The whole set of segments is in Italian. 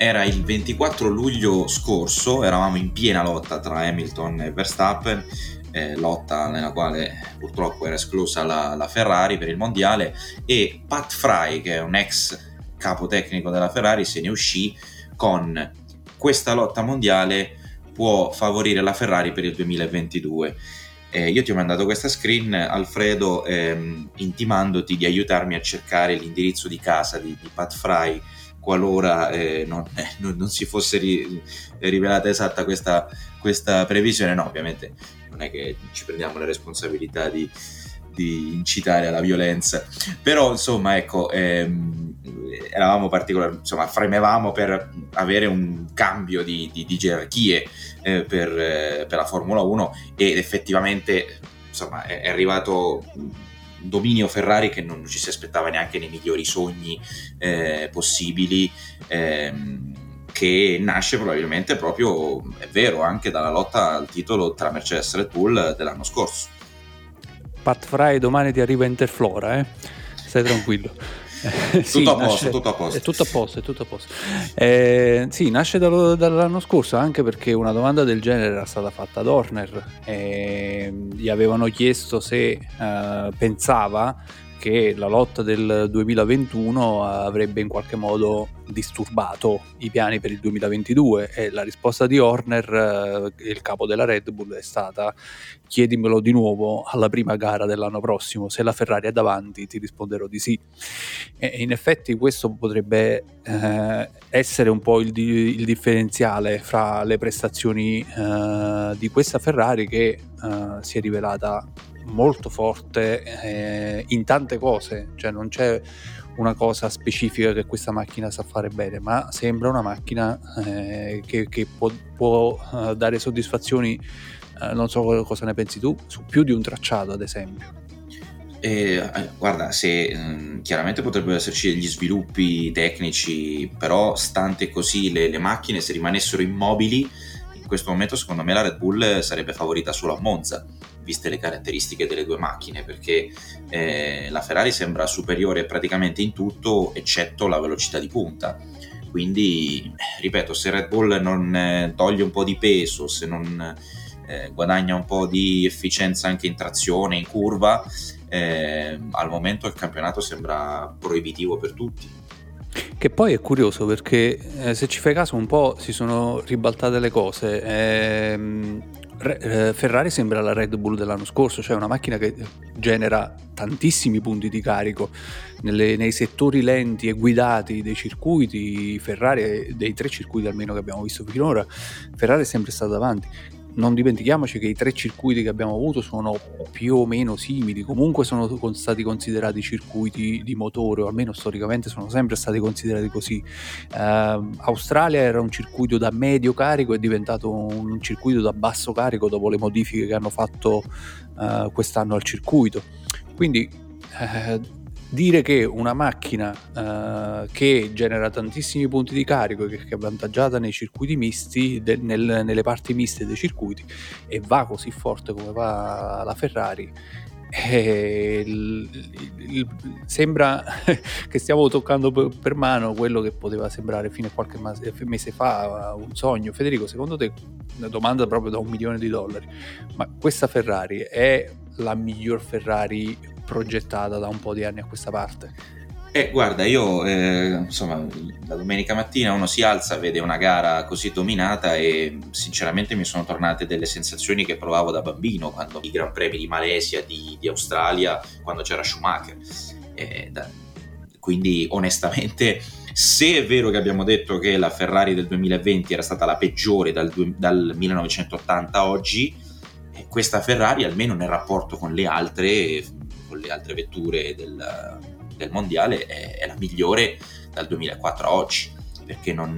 Era il 24 luglio scorso, eravamo in piena lotta tra Hamilton e Verstappen, lotta nella quale purtroppo era esclusa la Ferrari per il mondiale, e Pat Fry, che è un ex capo tecnico della Ferrari, se ne uscì con: questa lotta mondiale può favorire la Ferrari per il 2022. Io ti ho mandato questa screen, Alfredo, intimandoti di aiutarmi a cercare l'indirizzo di casa di Pat Fry qualora non si fosse rivelata esatta questa previsione. No, ovviamente non è che ci prendiamo la responsabilità di incitare alla violenza, però insomma, ecco, eravamo particolari, insomma, fremevamo per avere un cambio di gerarchie per la Formula 1, ed effettivamente, insomma, è arrivato dominio Ferrari che non ci si aspettava neanche nei migliori sogni possibili, che nasce probabilmente proprio, è vero, anche dalla lotta al titolo tra Mercedes e Red Bull dell'anno scorso. Pat Fry domani ti arriva Interflora, stai tranquillo. Sì, tutto a posto. Sì, nasce dall'anno scorso, anche perché una domanda del genere era stata fatta ad Horner. Gli avevano chiesto se pensava che la lotta del 2021 avrebbe in qualche modo disturbato i piani per il 2022, e la risposta di Horner, il capo della Red Bull, è stata: chiedimelo di nuovo alla prima gara dell'anno prossimo, se la Ferrari è davanti ti risponderò di sì. E in effetti questo potrebbe essere un po' il differenziale fra le prestazioni di questa Ferrari, che si è rivelata molto forte in tante cose, cioè non c'è una cosa specifica che questa macchina sa fare bene, ma sembra una macchina che può dare soddisfazioni, non so cosa ne pensi tu, su più di un tracciato ad esempio. Guarda, chiaramente potrebbero esserci degli sviluppi tecnici, però stante così le macchine, se rimanessero immobili in questo momento, secondo me la Red Bull sarebbe favorita solo a Monza, viste le caratteristiche delle due macchine, perché la Ferrari sembra superiore praticamente in tutto eccetto la velocità di punta. Quindi, ripeto, se Red Bull non toglie un po' di peso, se non guadagna un po' di efficienza anche in trazione, in curva, al momento il campionato sembra proibitivo per tutti. Che poi è curioso, perché se ci fai caso un po' si sono ribaltate le cose. Ferrari sembra la Red Bull dell'anno scorso, cioè una macchina che genera tantissimi punti di carico nei settori lenti e guidati dei circuiti. Ferrari, dei tre circuiti almeno che abbiamo visto finora, Ferrari è sempre stata davanti. Non dimentichiamoci che i tre circuiti che abbiamo avuto sono più o meno simili, comunque sono stati considerati circuiti di motore, o almeno storicamente sono sempre stati considerati così. Australia era un circuito da medio carico, è diventato un circuito da basso carico dopo le modifiche che hanno fatto quest'anno al circuito. Quindi dire che una macchina che genera tantissimi punti di carico, che è avvantaggiata nei circuiti misti, nelle parti miste dei circuiti, e va così forte come va la Ferrari, Sembra che stiamo toccando per mano quello che poteva sembrare fino a qualche mese fa un sogno. Federico, secondo te, una domanda proprio da $1 milione, ma questa Ferrari è la miglior Ferrari progettata da un po' di anni a questa parte? Guarda, io insomma, la domenica mattina uno si alza, vede una gara così dominata e sinceramente mi sono tornate delle sensazioni che provavo da bambino quando i Gran Premi di Malesia, di Australia, quando c'era Schumacher. Quindi onestamente, se è vero che abbiamo detto che la Ferrari del 2020 era stata la peggiore dal 1980 a oggi, questa Ferrari, almeno nel rapporto con le altre vetture del mondiale, è la migliore dal 2004 a oggi, perché non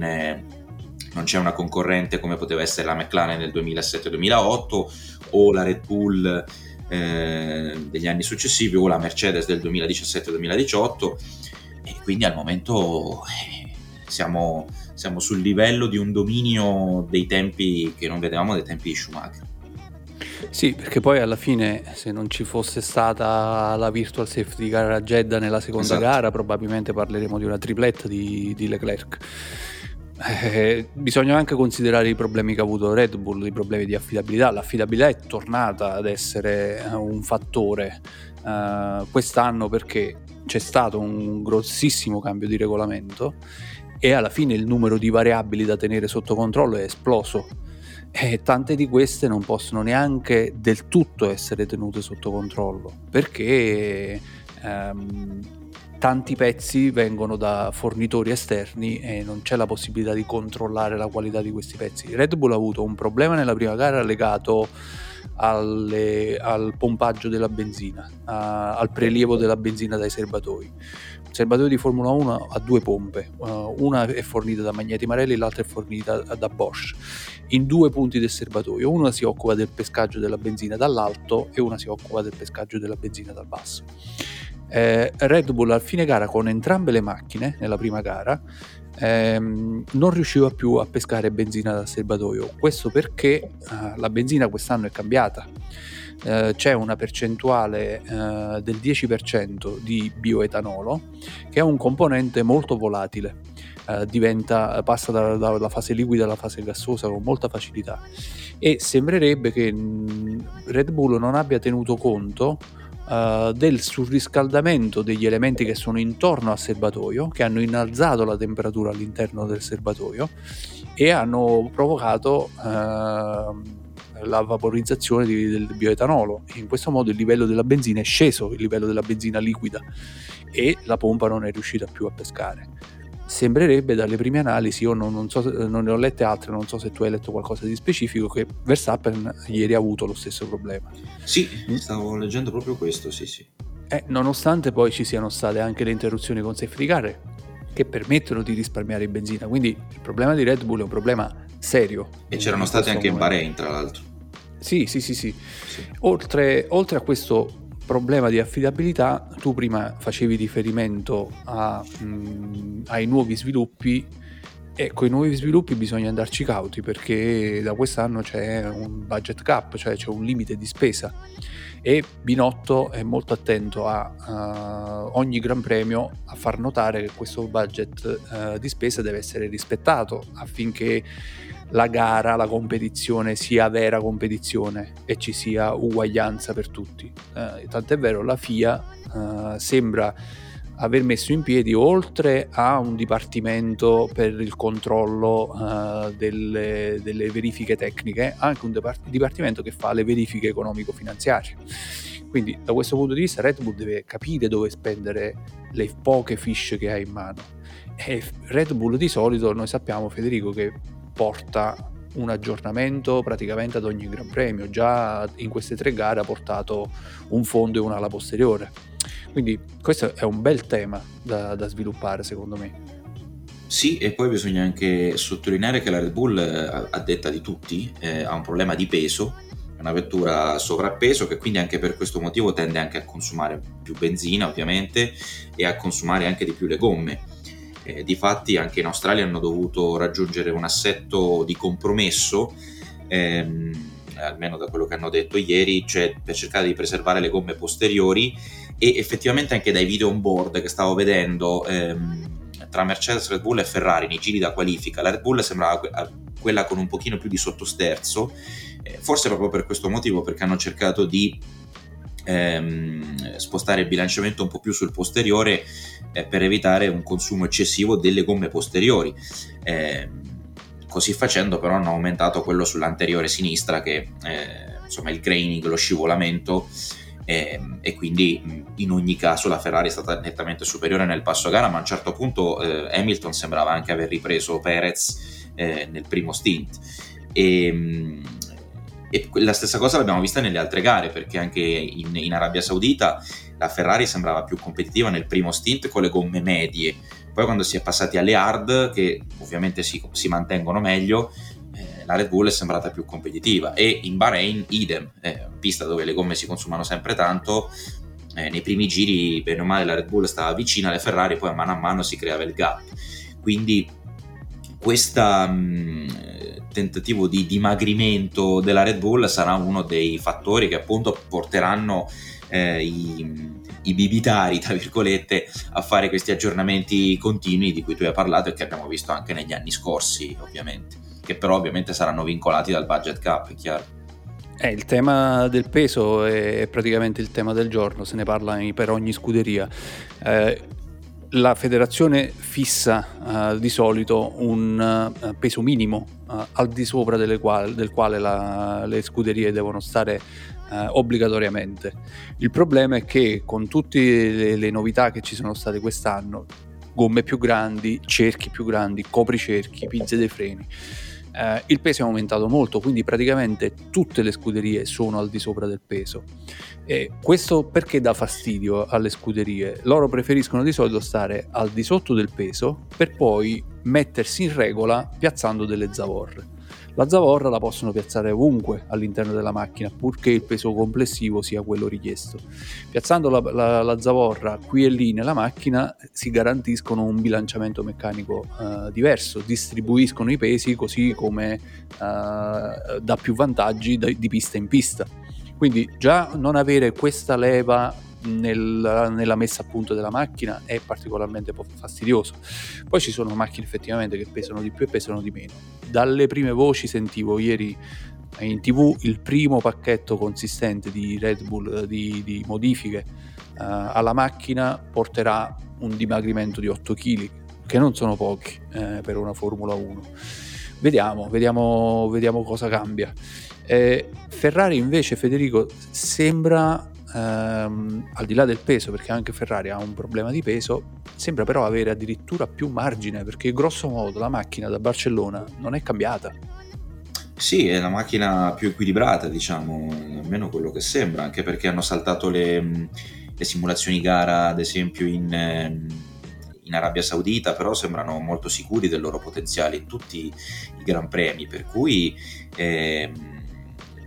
c'è una concorrente come poteva essere la McLaren nel 2007-2008 o la Red Bull degli anni successivi o la Mercedes del 2017-2018, e quindi al momento siamo sul livello di un dominio dei tempi che non vedevamo dai tempi di Schumacher. Sì, perché poi alla fine, se non ci fosse stata la virtual safety car a Jeddah nella seconda gara, probabilmente parleremo di una tripletta di Leclerc. Bisogna anche considerare i problemi che ha avuto Red Bull, i problemi di affidabilità. L'affidabilità è tornata ad essere un fattore quest'anno, perché c'è stato un grossissimo cambio di regolamento e alla fine il numero di variabili da tenere sotto controllo è esploso. E tante di queste non possono neanche del tutto essere tenute sotto controllo, perché tanti pezzi vengono da fornitori esterni e non c'è la possibilità di controllare la qualità di questi pezzi. Red Bull ha avuto un problema nella prima gara legato al pompaggio della benzina, al prelievo della benzina dai serbatoi. Il serbatoio di Formula 1 ha due pompe, una è fornita da Magneti Marelli, l'altra è fornita da Bosch, in due punti del serbatoio. Una si occupa del pescaggio della benzina dall'alto e una si occupa del pescaggio della benzina dal basso. Red Bull al fine gara, con entrambe le macchine nella prima gara, non riusciva più a pescare benzina dal serbatoio. Questo perché la benzina quest'anno è cambiata. C'è una percentuale del 10% di bioetanolo, che è un componente molto volatile, passa dalla fase liquida alla fase gassosa con molta facilità, e sembrerebbe che Red Bull non abbia tenuto conto del surriscaldamento degli elementi che sono intorno al serbatoio, che hanno innalzato la temperatura all'interno del serbatoio e hanno provocato la vaporizzazione del bioetanolo. In questo modo il livello della benzina è sceso, il livello della benzina liquida, e la pompa non è riuscita più a pescare. Sembrerebbe, dalle prime analisi, io non so, non ne ho lette altre, non so se tu hai letto qualcosa di specifico, che Verstappen ieri ha avuto lo stesso problema. Sì, stavo leggendo proprio questo, sì. Nonostante poi ci siano state anche le interruzioni con safety car, che permettono di risparmiare in benzina, quindi il problema di Red Bull è un problema serio. E c'erano state anche in Bahrain, tra l'altro. Sì. Oltre a questo problema di affidabilità, tu prima facevi riferimento ai nuovi sviluppi. Ecco, i nuovi sviluppi bisogna andarci cauti, perché da quest'anno c'è un budget cap, cioè c'è un limite di spesa, e Binotto è molto attento a ogni Gran Premio a far notare che questo budget di spesa deve essere rispettato, affinché la gara, la competizione sia vera competizione e ci sia uguaglianza per tutti. Tant'è vero, la FIA sembra aver messo in piedi, oltre a un dipartimento per il controllo delle verifiche tecniche, anche un dipartimento che fa le verifiche economico-finanziarie. Quindi da questo punto di vista Red Bull deve capire dove spendere le poche fiche che ha in mano, e Red Bull di solito, noi sappiamo, Federico, che porta un aggiornamento praticamente ad ogni Gran Premio. Già in queste tre gare ha portato un fondo e un'ala posteriore, quindi questo è un bel tema da sviluppare, secondo me. Sì, e poi bisogna anche sottolineare che la Red Bull, a detta di tutti, ha un problema di peso, è una vettura sovrappeso, che quindi anche per questo motivo tende anche a consumare più benzina, ovviamente, e a consumare anche di più le gomme. Difatti anche in Australia hanno dovuto raggiungere un assetto di compromesso almeno da quello che hanno detto ieri, cioè per cercare di preservare le gomme posteriori, e effettivamente anche dai video on board che stavo vedendo tra Mercedes, Red Bull e Ferrari nei giri da qualifica, la Red Bull sembrava quella con un pochino più di sottosterzo, forse proprio per questo motivo, perché hanno cercato di spostare il bilanciamento un po' più sul posteriore per evitare un consumo eccessivo delle gomme posteriori. Così facendo però hanno aumentato quello sull'anteriore sinistra, che insomma il graining, lo scivolamento, e quindi in ogni caso la Ferrari è stata nettamente superiore nel passo a gara, ma a un certo punto Hamilton sembrava anche aver ripreso Perez nel primo stint, e la stessa cosa l'abbiamo vista nelle altre gare, perché anche in Arabia Saudita la Ferrari sembrava più competitiva nel primo stint con le gomme medie, poi quando si è passati alle hard, che ovviamente si mantengono meglio, la Red Bull è sembrata più competitiva, e in Bahrain idem, pista dove le gomme si consumano sempre tanto, nei primi giri bene o male la Red Bull stava vicina alle Ferrari, poi a mano si creava il gap. Quindi questa tentativo di dimagrimento della Red Bull sarà uno dei fattori che appunto porteranno i bibitari, tra virgolette, a fare questi aggiornamenti continui di cui tu hai parlato e che abbiamo visto anche negli anni scorsi, ovviamente, che però ovviamente saranno vincolati dal budget cap, è chiaro. Il tema del peso è praticamente il tema del giorno, se ne parla per ogni scuderia. La federazione fissa di solito un peso minimo al di sopra del quale le scuderie devono stare obbligatoriamente. Il problema è che con tutte le novità che ci sono state quest'anno, gomme più grandi, cerchi più grandi, copricerchi, pinze dei freni, il peso è aumentato molto, quindi praticamente tutte le scuderie sono al di sopra del peso. E questo perché dà fastidio alle scuderie? Loro preferiscono di solito stare al di sotto del peso per poi mettersi in regola piazzando delle zavorre. La zavorra la possono piazzare ovunque all'interno della macchina, purché il peso complessivo sia quello richiesto. Piazzando la zavorra qui e lì nella macchina si garantiscono un bilanciamento meccanico diverso, distribuiscono i pesi così come dà più vantaggi di pista in pista. Quindi già non avere questa leva nella messa a punto della macchina è particolarmente fastidioso. Poi ci sono macchine effettivamente che pesano di più e pesano di meno. Dalle prime voci sentivo ieri in TV il primo pacchetto consistente di Red Bull di modifiche alla macchina porterà un dimagrimento di 8 kg, che non sono pochi per una Formula 1. Vediamo cosa cambia. Ferrari invece, Federico, sembra al di là del peso, perché anche Ferrari ha un problema di peso, sembra però avere addirittura più margine, perché grosso modo la macchina da Barcellona non è cambiata. Sì, è la macchina più equilibrata, diciamo, almeno quello che sembra, anche perché hanno saltato le simulazioni gara, ad esempio in Arabia Saudita, però sembrano molto sicuri del loro potenziale in tutti i gran premi, per cui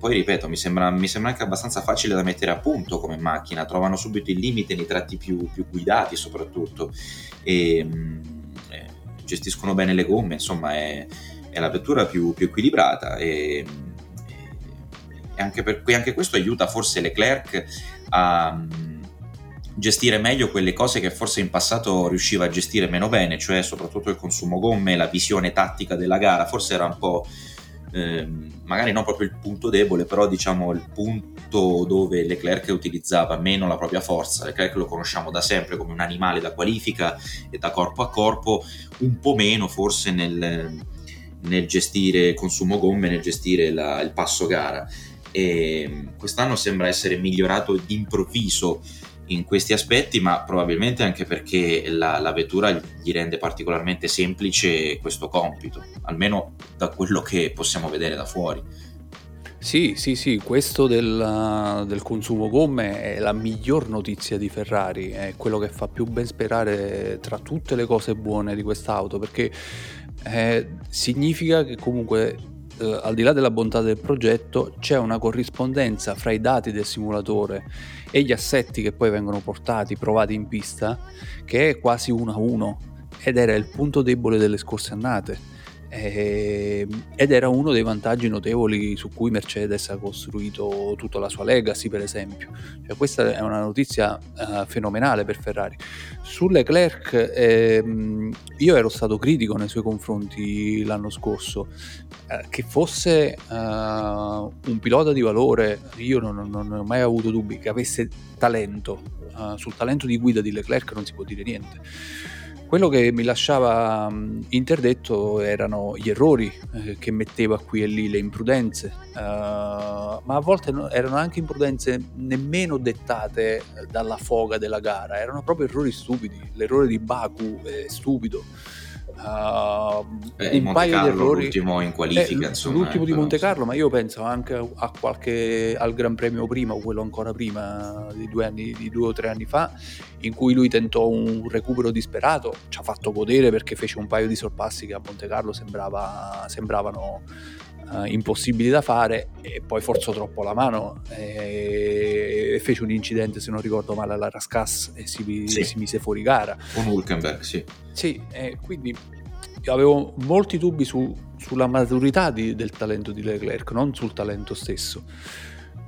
poi ripeto, mi sembra anche abbastanza facile da mettere a punto come macchina, trovano subito il limite nei tratti più guidati soprattutto, e gestiscono bene le gomme, insomma è la vettura più equilibrata, e anche questo aiuta forse Leclerc a gestire meglio quelle cose che forse in passato riusciva a gestire meno bene, cioè soprattutto il consumo gomme, la visione tattica della gara, forse era un po'... magari non proprio il punto debole, però diciamo il punto dove Leclerc utilizzava meno la propria forza. Leclerc lo conosciamo da sempre come un animale da qualifica e da corpo a corpo, un po' meno forse nel gestire consumo gomme, nel gestire il passo gara, e quest'anno sembra essere migliorato d'improvviso in questi aspetti, ma probabilmente anche perché la vettura gli rende particolarmente semplice questo compito, almeno da quello che possiamo vedere da fuori. Sì, questo del consumo gomme è la miglior notizia di Ferrari, è quello che fa più ben sperare tra tutte le cose buone di quest'auto, perché significa che comunque al di là della bontà del progetto c'è una corrispondenza fra i dati del simulatore e gli assetti che poi vengono provati in pista, che è quasi 1-1, ed era il punto debole delle scorse annate. ed era uno dei vantaggi notevoli su cui Mercedes ha costruito tutta la sua legacy, per esempio. Cioè, questa è una notizia fenomenale per Ferrari. Su Leclerc io ero stato critico nei suoi confronti l'anno scorso, che fosse un pilota di valore io non ho mai avuto dubbi, che avesse talento, sul talento di guida di Leclerc non si può dire niente. Quello che mi lasciava interdetto erano gli errori che metteva qui e lì, le imprudenze, ma a volte erano anche imprudenze nemmeno dettate dalla foga della gara, erano proprio errori stupidi. L'errore di Baku è stupido, un paio di errori, l'ultimo in qualifica, insomma, l'ultimo di Monte Carlo, ma io penso anche a al Gran Premio prima, o quello ancora prima di 2 o 3 anni fa, in cui lui tentò un recupero disperato, ci ha fatto godere perché fece un paio di sorpassi che a Monte Carlo sembravano impossibili da fare, e poi forzò troppo la mano e fece un incidente, se non ricordo male, alla Rascasse, e si mise fuori gara con Hülkenberg. Sì, quindi io avevo molti dubbi sulla maturità del talento di Leclerc, non sul talento stesso.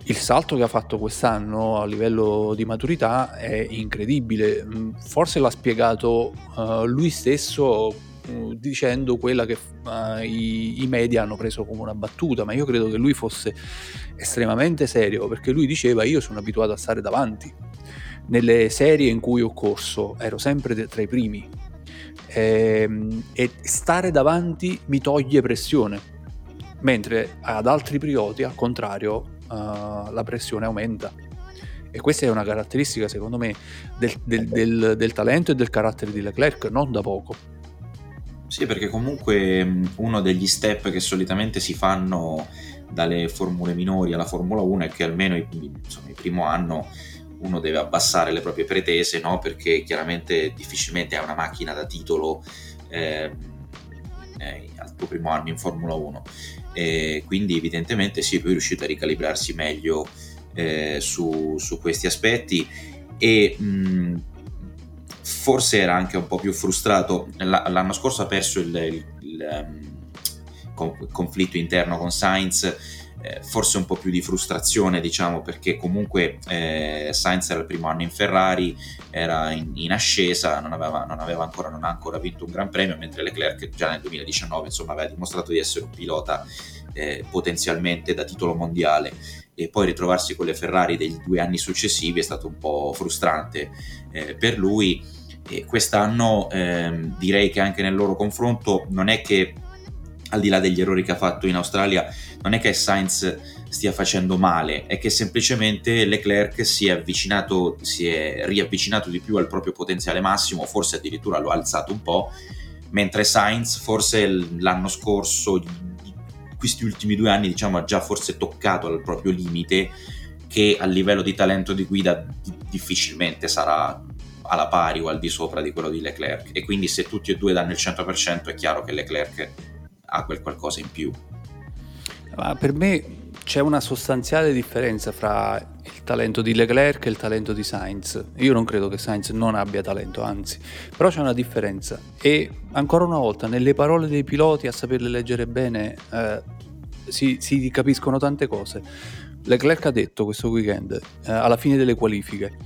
Il salto che ha fatto quest'anno a livello di maturità è incredibile. Forse l'ha spiegato lui stesso dicendo quella che i media hanno preso come una battuta, ma io credo che lui fosse estremamente serio, perché lui diceva: io sono abituato a stare davanti, nelle serie in cui ho corso ero sempre tra i primi, e stare davanti mi toglie pressione, mentre ad altri piloti al contrario la pressione aumenta. E questa è una caratteristica, secondo me, del talento e del carattere di Leclerc, non da poco. Sì, perché comunque uno degli step che solitamente si fanno dalle formule minori alla Formula 1 è che almeno il primo anno uno deve abbassare le proprie pretese, no? Perché chiaramente difficilmente hai una macchina da titolo al tuo primo anno in Formula 1, e quindi evidentemente sì, poi è riuscito a ricalibrarsi meglio su questi aspetti, e forse era anche un po' più frustrato. L'anno scorso ha perso il conflitto interno con Sainz, forse un po' più di frustrazione, diciamo, perché comunque Sainz era il primo anno in Ferrari, era in ascesa, non ha ancora vinto un Gran Premio, mentre Leclerc già nel 2019 insomma aveva dimostrato di essere un pilota potenzialmente da titolo mondiale, e poi ritrovarsi con le Ferrari degli 2 anni successivi è stato un po' frustrante per lui. E quest'anno direi che anche nel loro confronto non è che, al di là degli errori che ha fatto in Australia, non è che Sainz stia facendo male, è che semplicemente Leclerc si è riavvicinato di più al proprio potenziale massimo, forse addirittura lo ha alzato un po', mentre Sainz forse l'anno scorso, questi ultimi 2 anni, diciamo, ha già forse toccato al proprio limite, che a livello di talento di guida difficilmente sarà alla pari o al di sopra di quello di Leclerc. E quindi se tutti e due danno il 100% è chiaro che Leclerc ha quel qualcosa in più. Ma per me c'è una sostanziale differenza fra il talento di Leclerc e il talento di Sainz. Io non credo che Sainz non abbia talento, anzi, però c'è una differenza, e ancora una volta nelle parole dei piloti, a saperle leggere bene, si capiscono tante cose. Leclerc ha detto questo weekend alla fine delle qualifiche: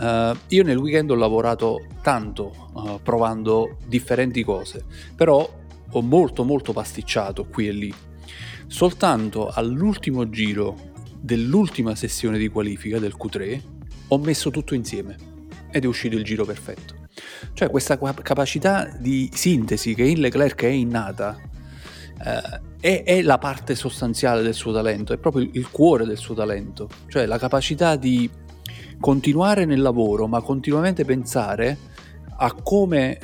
io nel weekend ho lavorato tanto provando differenti cose, però ho molto molto pasticciato qui e lì. Soltanto all'ultimo giro dell'ultima sessione di qualifica del Q3 ho messo tutto insieme ed è uscito il giro perfetto. Cioè, questa capacità di sintesi che in Leclerc è innata è la parte sostanziale del suo talento, è proprio il cuore del suo talento, cioè la capacità di continuare nel lavoro ma continuamente pensare a come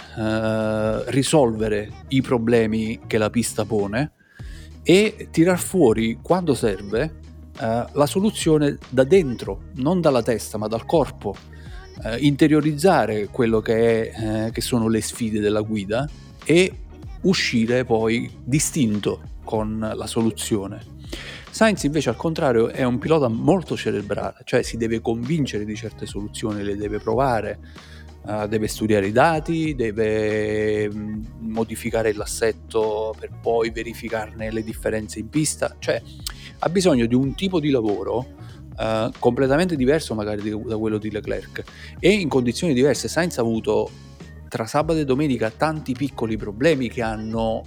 risolvere i problemi che la pista pone e tirar fuori, quando serve, la soluzione da dentro, non dalla testa ma dal corpo, interiorizzare quello che sono le sfide della guida e uscire poi distinto con la soluzione. Sainz invece al contrario è un pilota molto cerebrale, cioè si deve convincere di certe soluzioni, le deve provare, deve studiare i dati, deve modificare l'assetto per poi verificarne le differenze in pista, cioè ha bisogno di un tipo di lavoro completamente diverso magari da quello di Leclerc, e in condizioni diverse. Sainz ha avuto tra sabato e domenica tanti piccoli problemi che hanno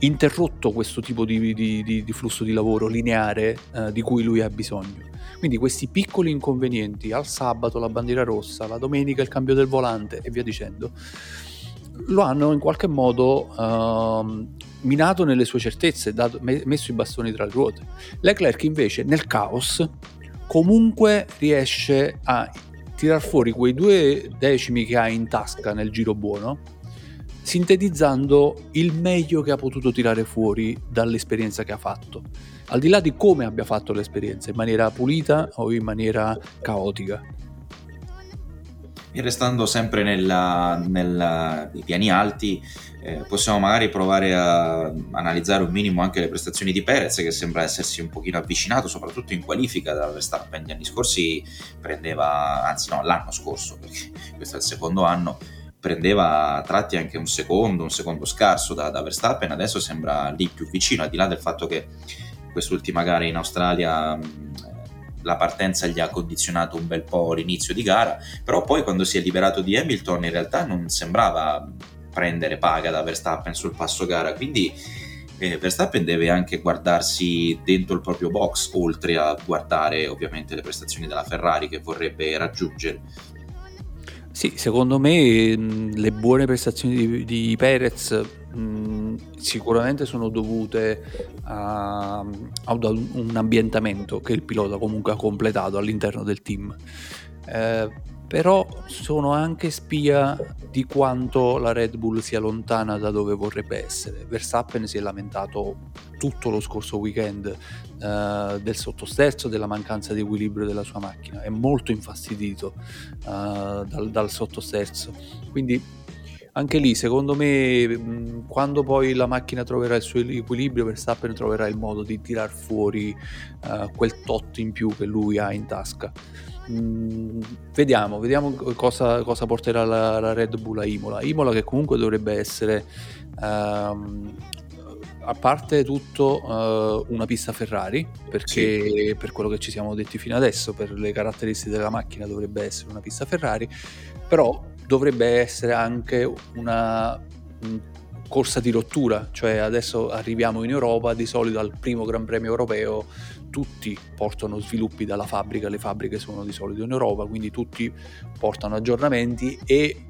interrotto questo tipo di flusso di lavoro lineare di cui lui ha bisogno. Quindi questi piccoli inconvenienti, al sabato la bandiera rossa, la domenica il cambio del volante e via dicendo, lo hanno in qualche modo minato nelle sue certezze, messo i bastoni tra le ruote. Leclerc invece nel caos comunque riesce a tirar fuori quei 2 decimi che ha in tasca nel giro buono, sintetizzando il meglio che ha potuto tirare fuori dall'esperienza che ha fatto, al di là di come abbia fatto l'esperienza, in maniera pulita o in maniera caotica. E restando sempre nei piani alti, possiamo magari provare a analizzare un minimo anche le prestazioni di Perez, che sembra essersi un pochino avvicinato, soprattutto in qualifica, da Verstappen. Gli anni scorsi l'anno scorso, perché questo è il secondo anno, prendeva a tratti anche un secondo scarso da Verstappen. Adesso sembra lì più vicino, al di là del fatto che quest'ultima gara in Australia la partenza gli ha condizionato un bel po' l'inizio di gara, però poi quando si è liberato di Hamilton in realtà non sembrava prendere paga da Verstappen sul passo gara, quindi Verstappen deve anche guardarsi dentro il proprio box, oltre a guardare ovviamente le prestazioni della Ferrari che vorrebbe raggiungere. Sì, secondo me le buone prestazioni di Perez sicuramente sono dovute a un ambientamento che il pilota comunque ha completato all'interno del team, però sono anche spia di quanto la Red Bull sia lontana da dove vorrebbe essere. Verstappen si è lamentato tutto lo scorso weekend del sottosterzo, della mancanza di equilibrio della sua macchina, è molto infastidito dal sottosterzo, quindi anche lì secondo me quando poi la macchina troverà il suo equilibrio, Verstappen troverà il modo di tirar fuori quel tot in più che lui ha in tasca. Vediamo cosa porterà la Red Bull a Imola, che comunque dovrebbe essere a parte tutto una pista Ferrari, perché sì, per quello che ci siamo detti fino adesso, per le caratteristiche della macchina dovrebbe essere una pista Ferrari, però dovrebbe essere anche una corsa di rottura, cioè adesso arriviamo in Europa, di solito al primo Gran Premio europeo tutti portano sviluppi dalla fabbrica, le fabbriche sono di solito in Europa, quindi tutti portano aggiornamenti e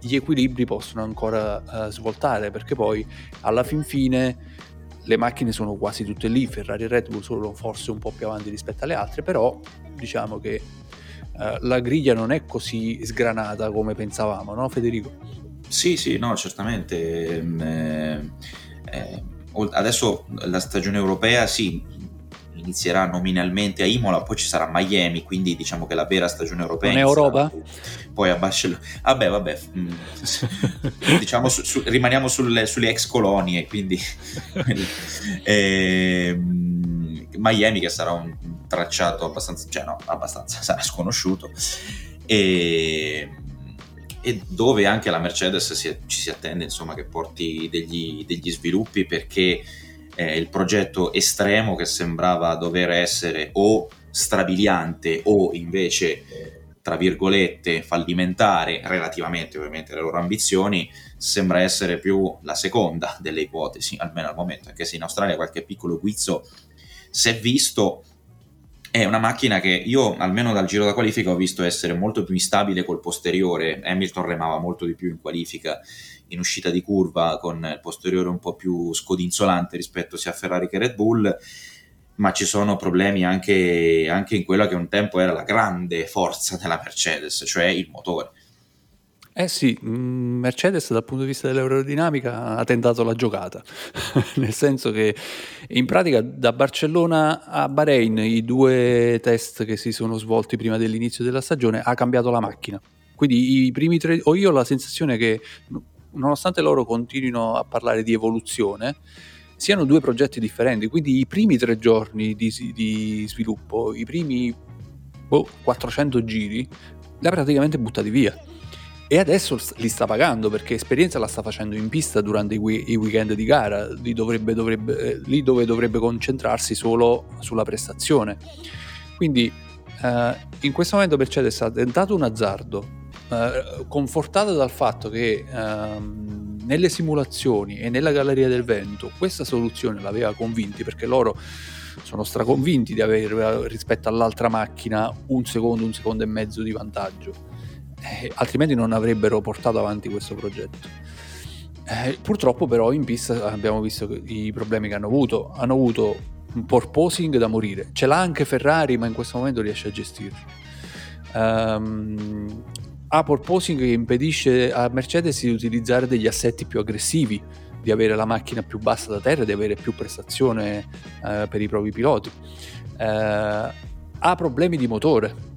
gli equilibri possono ancora svoltare, perché poi alla fin fine le macchine sono quasi tutte lì, Ferrari e Red Bull sono forse un po' più avanti rispetto alle altre, però diciamo che la griglia non è così sgranata come pensavamo, no Federico? Sì, no, certamente. Adesso la stagione europea inizierà nominalmente a Imola, poi ci sarà Miami, quindi diciamo che la vera stagione europea non è Europa? Poi a Barcellona. Vabbè. Diciamo rimaniamo sulle ex colonie, quindi Miami, che sarà un tracciato sarà sconosciuto, e dove anche la Mercedes ci si attende insomma che porti degli sviluppi, perché il progetto estremo che sembrava dover essere o strabiliante o invece tra virgolette fallimentare relativamente ovviamente alle loro ambizioni, sembra essere più la seconda delle ipotesi, almeno al momento, anche se in Australia qualche piccolo guizzo si è visto. È una macchina che io, almeno dal giro da qualifica, ho visto essere molto più instabile col posteriore. Hamilton remava molto di più in qualifica, in uscita di curva, con il posteriore un po' più scodinzolante rispetto sia a Ferrari che Red Bull, ma ci sono problemi anche in quella che un tempo era la grande forza della Mercedes, cioè il motore. Eh sì, Mercedes dal punto di vista dell'aerodinamica ha tentato la giocata, nel senso che in pratica da Barcellona a Bahrain, i 2 test che si sono svolti prima dell'inizio della stagione, ha cambiato la macchina. Quindi i primi 3, ho io la sensazione che nonostante loro continuino a parlare di evoluzione, siano 2 progetti differenti, quindi i primi 3 giorni di sviluppo, i primi 400 giri l'ha praticamente buttati via. E adesso li sta pagando, perché esperienza la sta facendo in pista durante i weekend di gara, lì dove dovrebbe concentrarsi solo sulla prestazione. Quindi in questo momento Mercedes ha tentato un azzardo, confortata dal fatto che nelle simulazioni e nella galleria del vento questa soluzione l'aveva convinti, perché loro sono straconvinti di avere rispetto all'altra macchina un secondo e mezzo di vantaggio. Altrimenti non avrebbero portato avanti questo progetto. Purtroppo però in pista abbiamo visto i problemi che hanno avuto. Hanno avuto un porpoising da morire. Ce l'ha anche Ferrari, ma in questo momento riesce a gestirlo. Ha porpoising che impedisce a Mercedes di utilizzare degli assetti più aggressivi, di avere la macchina più bassa da terra, di avere più prestazione per i propri piloti. Ha problemi di motore,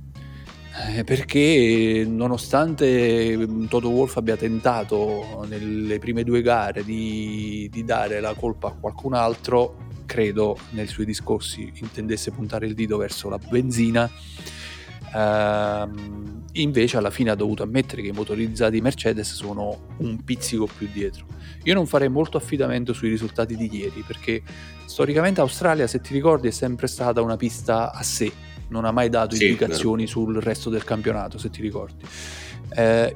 perché nonostante Toto Wolff abbia tentato nelle prime due gare di dare la colpa a qualcun altro, credo nei suoi discorsi intendesse puntare il dito verso la benzina, invece alla fine ha dovuto ammettere che i motorizzati Mercedes sono un pizzico più dietro. Io non farei molto affidamento sui risultati di ieri, perché storicamente Australia, se ti ricordi, è sempre stata una pista a sé, non ha mai dato indicazioni sul resto del campionato, se ti ricordi.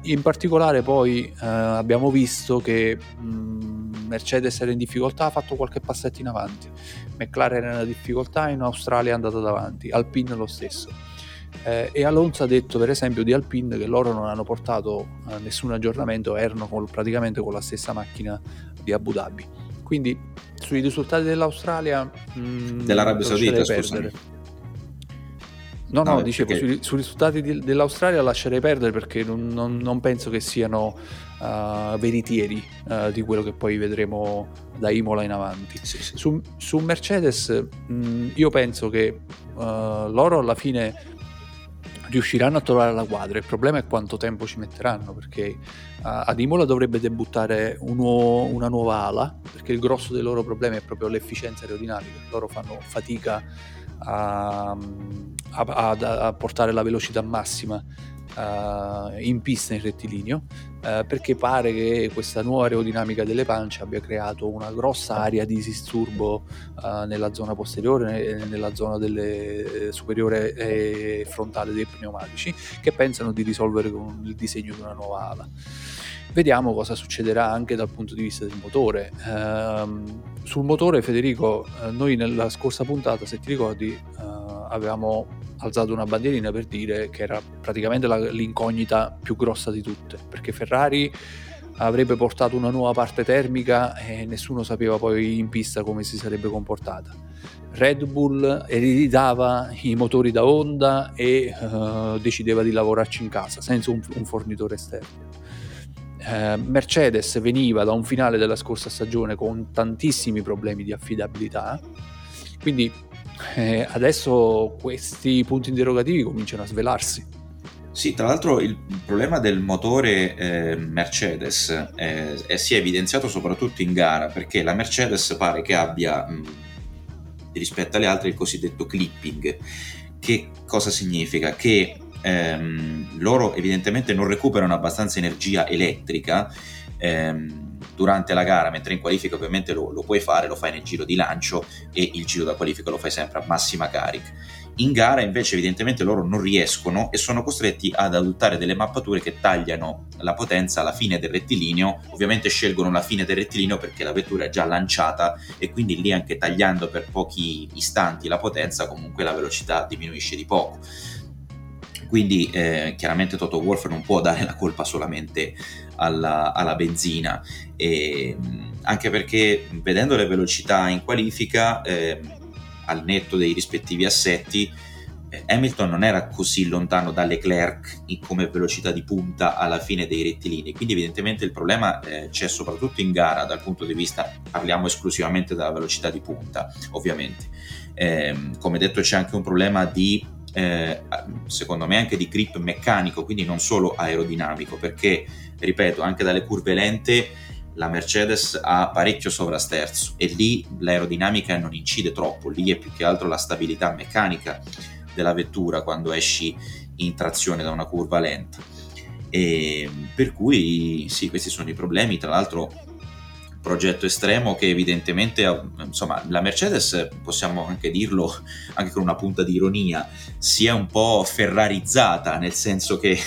In particolare poi abbiamo visto che Mercedes era in difficoltà, ha fatto qualche passetto in avanti, McLaren era in difficoltà, in Australia è andata davanti, Alpine lo stesso, e Alonso ha detto per esempio di Alpine che loro non hanno portato nessun aggiornamento, erano praticamente con la stessa macchina di Abu Dhabi. Quindi sui risultati dell'Australia dell'Arabia Saudita, scusami. No, dicevo, perché sui risultati dell'Australia lascerei perdere, perché non penso che siano veritieri di quello che poi vedremo da Imola in avanti. Sì. Su Mercedes io penso che loro alla fine riusciranno a trovare la quadra. Il problema è quanto tempo ci metteranno, perché ad Imola dovrebbe debuttare una nuova ala, perché il grosso dei loro problemi è proprio l'efficienza aerodinamica. Loro fanno fatica a portare la velocità massima in pista, in rettilineo, perché pare che questa nuova aerodinamica delle pance abbia creato una grossa area di disturbo nella zona posteriore, nella zona superiore e frontale dei pneumatici, che pensano di risolvere con il disegno di una nuova ala. Vediamo cosa succederà anche dal punto di vista del motore. Sul motore, Federico, noi nella scorsa puntata, se ti ricordi, avevamo alzato una bandierina per dire che era praticamente l'incognita più grossa di tutte, perché Ferrari avrebbe portato una nuova parte termica e nessuno sapeva poi in pista come si sarebbe comportata. Red Bull ereditava i motori da Honda e decideva di lavorarci in casa senza un fornitore esterno. Mercedes veniva da un finale della scorsa stagione con tantissimi problemi di affidabilità, quindi adesso questi punti interrogativi cominciano a svelarsi. Sì, tra l'altro il problema del motore Mercedes si è evidenziato soprattutto in gara, perché la Mercedes pare che abbia rispetto alle altre il cosiddetto clipping. Che cosa significa? Che loro evidentemente non recuperano abbastanza energia elettrica durante la gara, mentre in qualifica ovviamente lo puoi fare, lo fai nel giro di lancio e il giro da qualifica lo fai sempre a massima carica. In gara invece evidentemente loro non riescono e sono costretti ad adottare delle mappature che tagliano la potenza alla fine del rettilineo. Ovviamente scelgono la fine del rettilineo perché la vettura è già lanciata e quindi lì, anche tagliando per pochi istanti la potenza, comunque la velocità diminuisce di poco. Quindi chiaramente Toto Wolff non può dare la colpa solamente alla benzina, e anche perché vedendo le velocità in qualifica, al netto dei rispettivi assetti, Hamilton non era così lontano da Leclerc come velocità di punta alla fine dei rettilinei. Quindi evidentemente il problema c'è soprattutto in gara dal punto di vista, parliamo esclusivamente della velocità di punta ovviamente. Come detto, c'è anche un problema di secondo me anche di grip meccanico, quindi non solo aerodinamico, perché ripeto, anche dalle curve lente la Mercedes ha parecchio sovrasterzo e lì l'aerodinamica non incide troppo, lì è più che altro la stabilità meccanica della vettura quando esci in trazione da una curva lenta, e per cui sì, questi sono i problemi. Tra l'altro progetto estremo che evidentemente, insomma, la Mercedes, possiamo anche dirlo anche con una punta di ironia, si è un po' ferrarizzata, nel senso che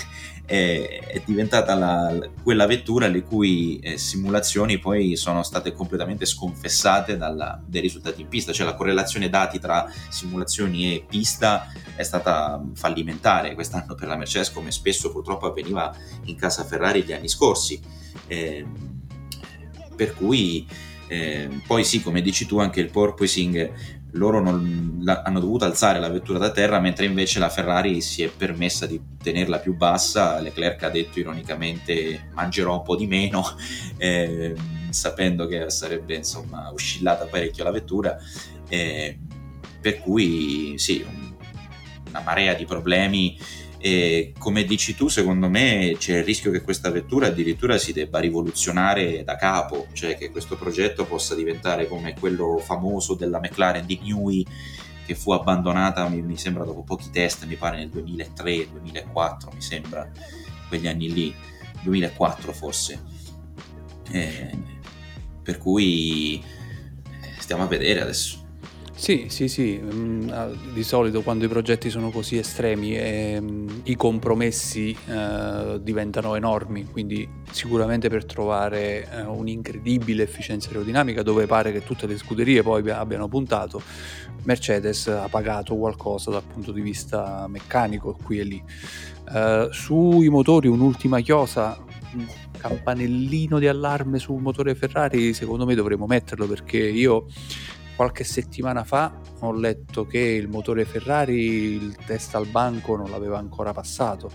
è diventata quella vettura le cui simulazioni poi sono state completamente sconfessate dai risultati in pista. Cioè la correlazione dati tra simulazioni e pista è stata fallimentare quest'anno per la Mercedes, come spesso purtroppo avveniva in casa Ferrari gli anni scorsi, per cui poi sì, come dici tu, anche il porpoising, loro hanno dovuto alzare la vettura da terra, mentre invece la Ferrari si è permessa di tenerla più bassa. Leclerc ha detto ironicamente mangerò un po' di meno, sapendo che sarebbe, insomma, oscillata parecchio la vettura, per cui sì, una marea di problemi. E come dici tu, secondo me c'è il rischio che questa vettura addirittura si debba rivoluzionare da capo, cioè che questo progetto possa diventare come quello famoso della McLaren di Newey, che fu abbandonata mi sembra dopo pochi test, mi pare nel 2003-2004, mi sembra quegli anni lì, 2004 forse, per cui stiamo a vedere adesso. Sì, di solito quando i progetti sono così estremi i compromessi diventano enormi, quindi sicuramente per trovare un'incredibile efficienza aerodinamica, dove pare che tutte le scuderie poi abbiano puntato, Mercedes ha pagato qualcosa dal punto di vista meccanico qui e lì. Sui motori un'ultima chiosa, campanellino di allarme sul motore Ferrari secondo me dovremmo metterlo, perché io qualche settimana fa ho letto che il motore Ferrari il test al banco non l'aveva ancora passato,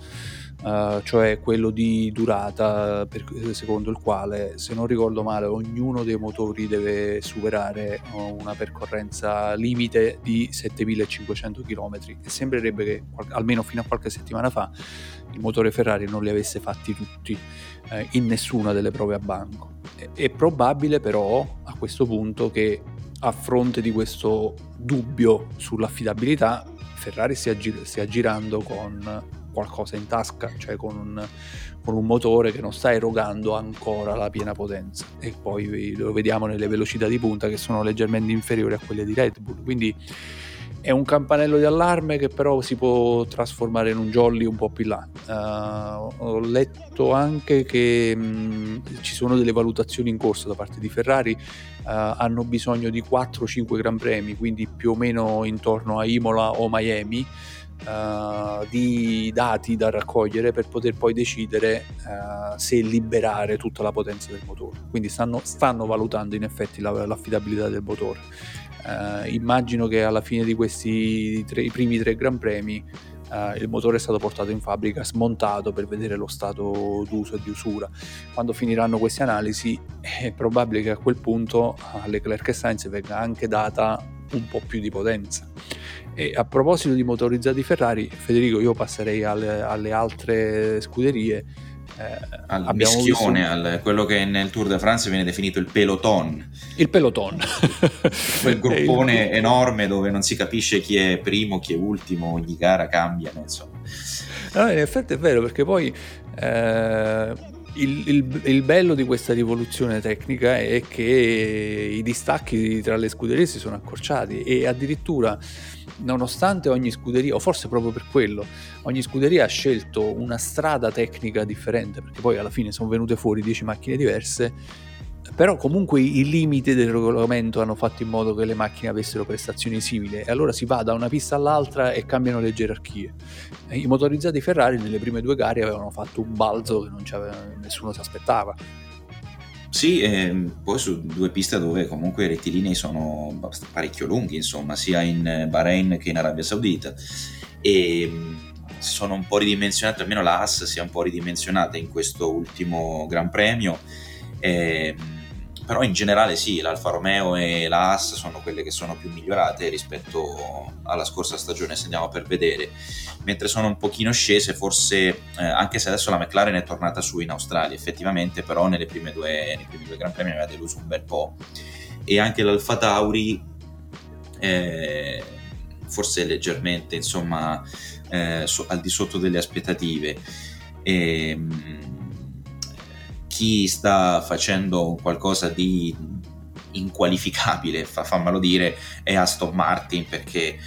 cioè quello di durata, secondo il quale, se non ricordo male, ognuno dei motori deve superare una percorrenza limite di 7500 km, e sembrerebbe che almeno fino a qualche settimana fa il motore Ferrari non li avesse fatti tutti in nessuna delle prove a banco. È probabile però a questo punto che, a fronte di questo dubbio sull'affidabilità, Ferrari stia girando con qualcosa in tasca, cioè con un motore che non sta erogando ancora la piena potenza, e poi lo vediamo nelle velocità di punta che sono leggermente inferiori a quelle di Red Bull. Quindi è un campanello di allarme che però si può trasformare in un jolly un po' più là. Ho letto anche che ci sono delle valutazioni in corso da parte di Ferrari, hanno bisogno di 4-5 Gran Premi, quindi più o meno intorno a Imola o Miami, di dati da raccogliere per poter poi decidere se liberare tutta la potenza del motore. Quindi stanno valutando in effetti l'affidabilità del motore. Immagino che alla fine di questi i primi 3 Gran Premi il motore è stato portato in fabbrica, smontato, per vedere lo stato d'uso e di usura. Quando finiranno queste analisi è probabile che a quel punto alle Leclerc e Sainz venga anche data un po' più di potenza. E a proposito di motorizzati Ferrari, Federico, io passerei alle altre scuderie, al mischione, quello che nel Tour de France viene definito il peloton quel gruppone enorme dove non si capisce chi è primo, chi è ultimo, ogni gara cambiano, insomma. No, in effetti è vero, perché poi il bello di questa rivoluzione tecnica è che i distacchi tra le scuderie si sono accorciati, e addirittura, nonostante ogni scuderia, o forse proprio per quello, ogni scuderia ha scelto una strada tecnica differente, perché poi alla fine sono venute fuori 10 macchine diverse, però comunque i limiti del regolamento hanno fatto in modo che le macchine avessero prestazioni simili, e allora si va da una pista all'altra e cambiano le gerarchie. I motorizzati Ferrari nelle prime 2 gare avevano fatto un balzo che nessuno si aspettava. Sì, poi su 2 piste dove comunque i rettilinei sono parecchio lunghi, insomma, sia in Bahrain che in Arabia Saudita, e sono un po' ridimensionate, almeno la Haas si è un po' ridimensionata in questo ultimo Gran Premio, però in generale sì, l'Alfa Romeo e la Haas sono quelle che sono più migliorate rispetto alla scorsa stagione, se andiamo per vedere, mentre sono un pochino scese forse, anche se adesso la McLaren è tornata su in Australia effettivamente, però nei primi due Gran Premi aveva deluso un bel po', e anche l'Alfa Tauri forse leggermente, insomma, al di sotto delle aspettative. E chi sta facendo qualcosa di inqualificabile, fammelo dire, è Aston Martin, perché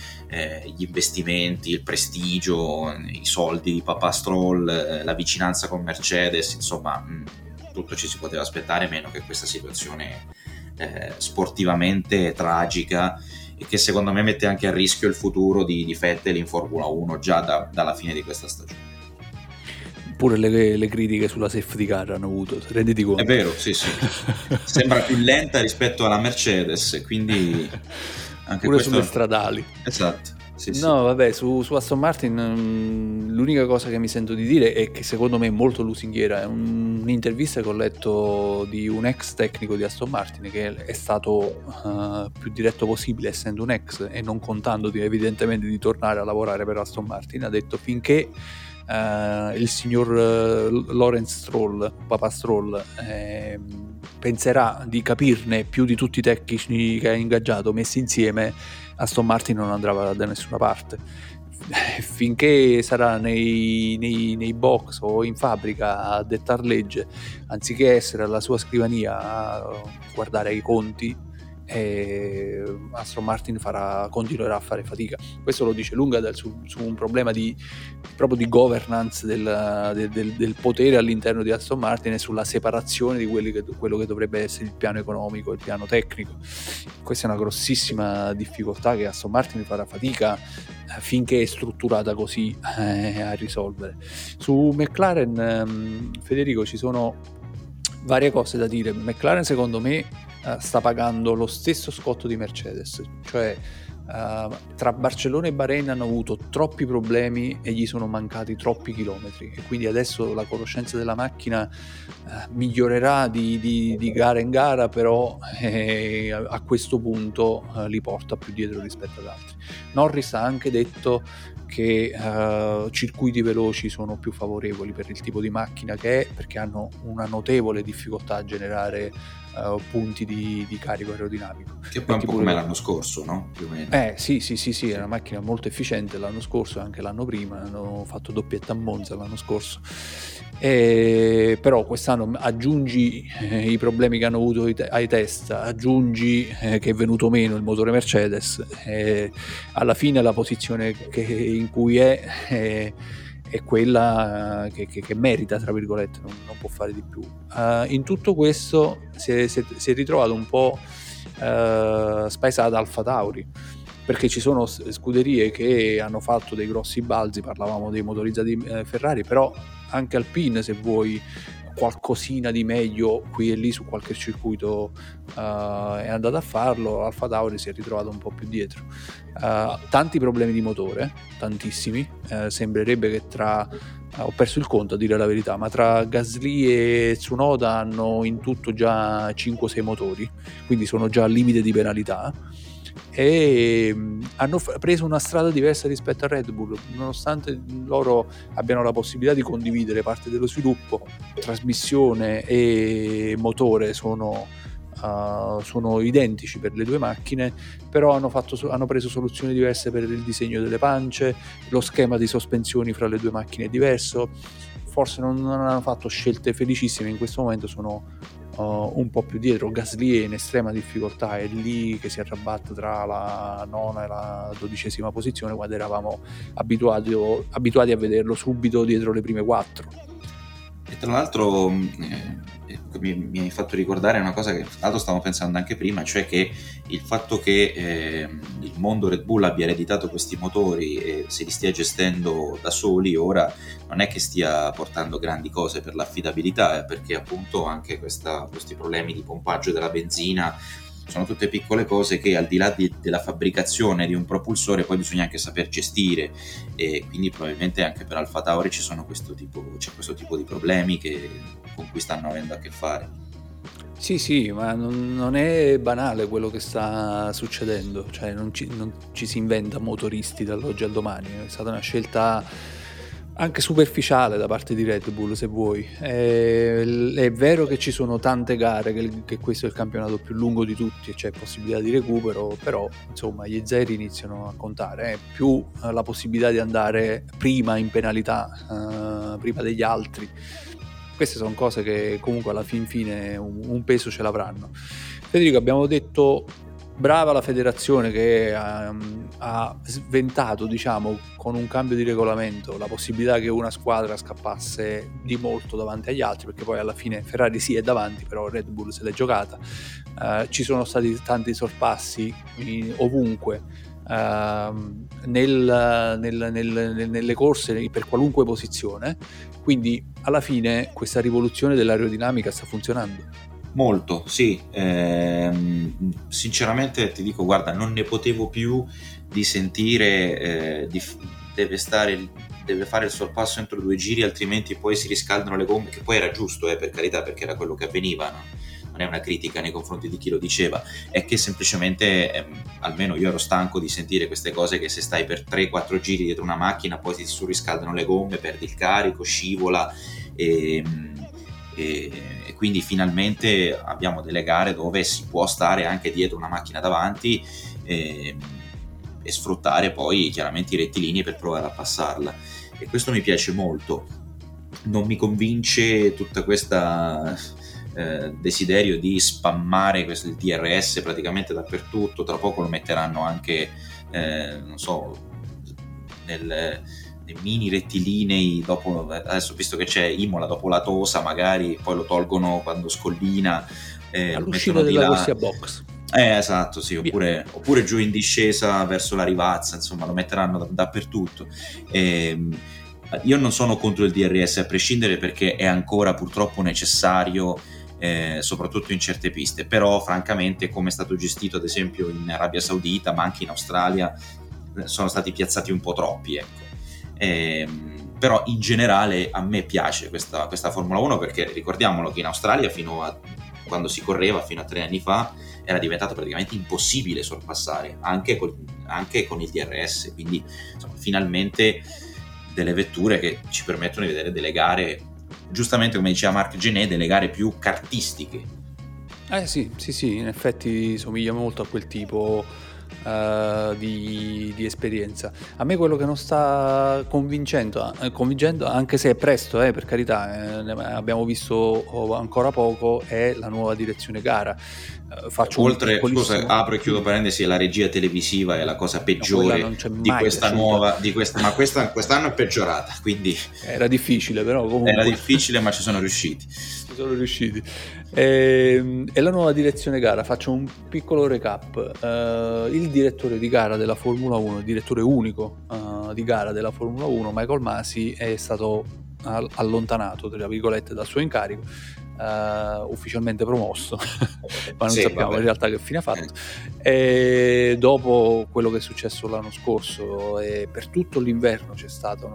gli investimenti, il prestigio, i soldi di papà Stroll, la vicinanza con Mercedes, insomma, tutto ci si poteva aspettare meno che questa situazione sportivamente tragica, e che secondo me mette anche a rischio il futuro di Vettel in Formula 1 già dalla fine di questa stagione. Pure le critiche sulla safety car hanno avuto, renditi conto. È vero, sì, sì. Sembra più lenta rispetto alla Mercedes, quindi anche pure sulle stradali. Esatto. Sì, no, sì. Vabbè, su Aston Martin l'unica cosa che mi sento di dire è che secondo me è molto lusinghiera. È un'intervista che ho letto di un ex tecnico di Aston Martin, che è stato più diretto possibile, essendo un ex e non contando evidentemente di tornare a lavorare per Aston Martin. Ha detto: finché il signor Lawrence Stroll, papà Stroll, penserà di capirne più di tutti i tecnici che ha ingaggiato messi insieme, Aston Martin non andrà da nessuna parte. Finché sarà nei box o in fabbrica a dettar legge, anziché essere alla sua scrivania a guardare i conti, Aston Martin continuerà a fare fatica. Questo lo dice lunga su un problema proprio di governance del potere all'interno di Aston Martin e sulla separazione di quello che dovrebbe essere il piano economico e il piano tecnico. Questa è una grossissima difficoltà che Aston Martin farà fatica, finché è strutturata così, a risolvere. Su McLaren, Federico, ci sono varie cose da dire. McLaren, secondo me, sta pagando lo stesso scotto di Mercedes, cioè tra Barcellona e Bahrain hanno avuto troppi problemi e gli sono mancati troppi chilometri, e quindi adesso la conoscenza della macchina migliorerà di gara in gara, però a questo punto li porta più dietro rispetto ad altri. Norris ha anche detto che circuiti veloci sono più favorevoli per il tipo di macchina che è, perché hanno una notevole difficoltà a generare punti di carico aerodinamico. Che poi è un po' come l'anno scorso, no? Più o meno. Sì, è una macchina molto efficiente l'anno scorso e anche l'anno prima, hanno fatto doppietta a Monza l'anno scorso. Però quest'anno aggiungi i problemi che hanno avuto ai test, aggiungi che è venuto meno il motore Mercedes, alla fine la posizione in cui è quella che merita, tra virgolette, non può fare di più. In tutto questo si è ritrovato un po' spaesata Alfa Tauri, perché ci sono scuderie che hanno fatto dei grossi balzi, parlavamo dei motorizzati Ferrari, però anche Alpine, se vuoi, qualcosina di meglio qui e lì su qualche circuito è andata a farlo. Alfa Tauri si è ritrovato un po' più dietro, tanti problemi di motore, tantissimi, sembrerebbe che ho perso il conto, a dire la verità, ma tra Gasly e Tsunoda hanno in tutto già 5-6 motori, quindi sono già al limite di penalità, e hanno preso una strada diversa rispetto a Red Bull, nonostante loro abbiano la possibilità di condividere parte dello sviluppo. Trasmissione e motore sono identici per le due macchine, però hanno preso soluzioni diverse per il disegno delle pance, lo schema di sospensioni fra le due macchine è diverso. Forse non hanno fatto scelte felicissime, in questo momento sono un po' più dietro. Gasly è in estrema difficoltà, è lì che si arrabatta tra la 9ª e la 12ª posizione, quando eravamo abituati a vederlo subito dietro le prime 4. E tra l'altro mi hai fatto ricordare una cosa che tra l'altro stavo pensando anche prima, cioè che il fatto che il mondo Red Bull abbia ereditato questi motori e se li stia gestendo da soli ora non è che stia portando grandi cose per l'affidabilità, perché appunto anche questi problemi di pompaggio della benzina sono tutte piccole cose che, al di là della fabbricazione di un propulsore, poi bisogna anche saper gestire, e quindi probabilmente anche per Alfa Tauri c'è questo tipo di problemi con cui stanno avendo a che fare. Sì, ma non è banale quello che sta succedendo, cioè non ci si inventa motoristi dall'oggi al domani, è stata una scelta anche superficiale da parte di Red Bull, se vuoi. È vero che ci sono tante gare, che questo è il campionato più lungo di tutti e c'è possibilità di recupero, però insomma gli zeri iniziano a contare, più la possibilità di andare prima in penalità, prima degli altri. Queste sono cose che comunque alla fin fine un peso ce l'avranno. Federico, abbiamo detto brava la federazione che ha sventato, diciamo, con un cambio di regolamento la possibilità che una squadra scappasse di molto davanti agli altri, perché poi alla fine Ferrari sì è davanti, però Red Bull se l'è giocata. Ci sono stati tanti sorpassi ovunque, nelle corse per qualunque posizione, quindi alla fine questa rivoluzione dell'aerodinamica sta funzionando. Molto, sì. Sinceramente ti dico, guarda, non ne potevo più di sentire deve fare il sorpasso entro due giri, altrimenti poi si riscaldano le gomme, che poi era giusto, per carità, perché era quello che avveniva, no? Non è una critica nei confronti di chi lo diceva, è che semplicemente almeno io ero stanco di sentire queste cose, che se stai per 3-4 giri dietro una macchina poi ti surriscaldano le gomme, perdi il carico, scivola e quindi finalmente abbiamo delle gare dove si può stare anche dietro una macchina davanti e sfruttare poi chiaramente i rettilinei per provare a passarla, e questo mi piace molto. Non mi convince tutta questa desiderio di spammare questo, il DRS praticamente dappertutto. Tra poco lo metteranno anche non so, nel mini rettilinei dopo, adesso visto che c'è Imola dopo la Tosa, magari poi lo tolgono quando scollina, lo mettono di là all'uscita della corsia box, esatto, sì, oppure giù in discesa verso la Rivazza, insomma lo metteranno dappertutto. Io non sono contro il DRS a prescindere, perché è ancora purtroppo necessario, soprattutto in certe piste, però francamente come è stato gestito ad esempio in Arabia Saudita ma anche in Australia sono stati piazzati un po' troppi, ecco. Però in generale a me piace questa Formula 1, perché ricordiamolo che in Australia fino a quando si correva, fino a 3 anni fa, era diventato praticamente impossibile sorpassare anche con il DRS, quindi insomma, finalmente delle vetture che ci permettono di vedere delle gare, giustamente come diceva Marc Gené, delle gare più cartistiche. Sì, in effetti somiglia molto a quel tipo di esperienza. A me quello che non sta convincendo, anche se è presto, per carità, abbiamo visto ancora poco, è la nuova direzione gara. Faccio oltre, scusa, apro e chiudo parentesi, la regia televisiva è la cosa peggiore di questa nuova, ma quest'anno è peggiorata, quindi era difficile, però comunque era difficile, ma ci sono riusciti. E la nuova direzione gara, faccio un piccolo recap. Il direttore di gara della Formula 1, il direttore unico di gara della Formula 1, Michael Masi, è stato allontanato, tra virgolette, dal suo incarico, ufficialmente promosso, ma non sappiamo in realtà che fine ha fatto. E dopo quello che è successo l'anno scorso, e per tutto l'inverno c'è stata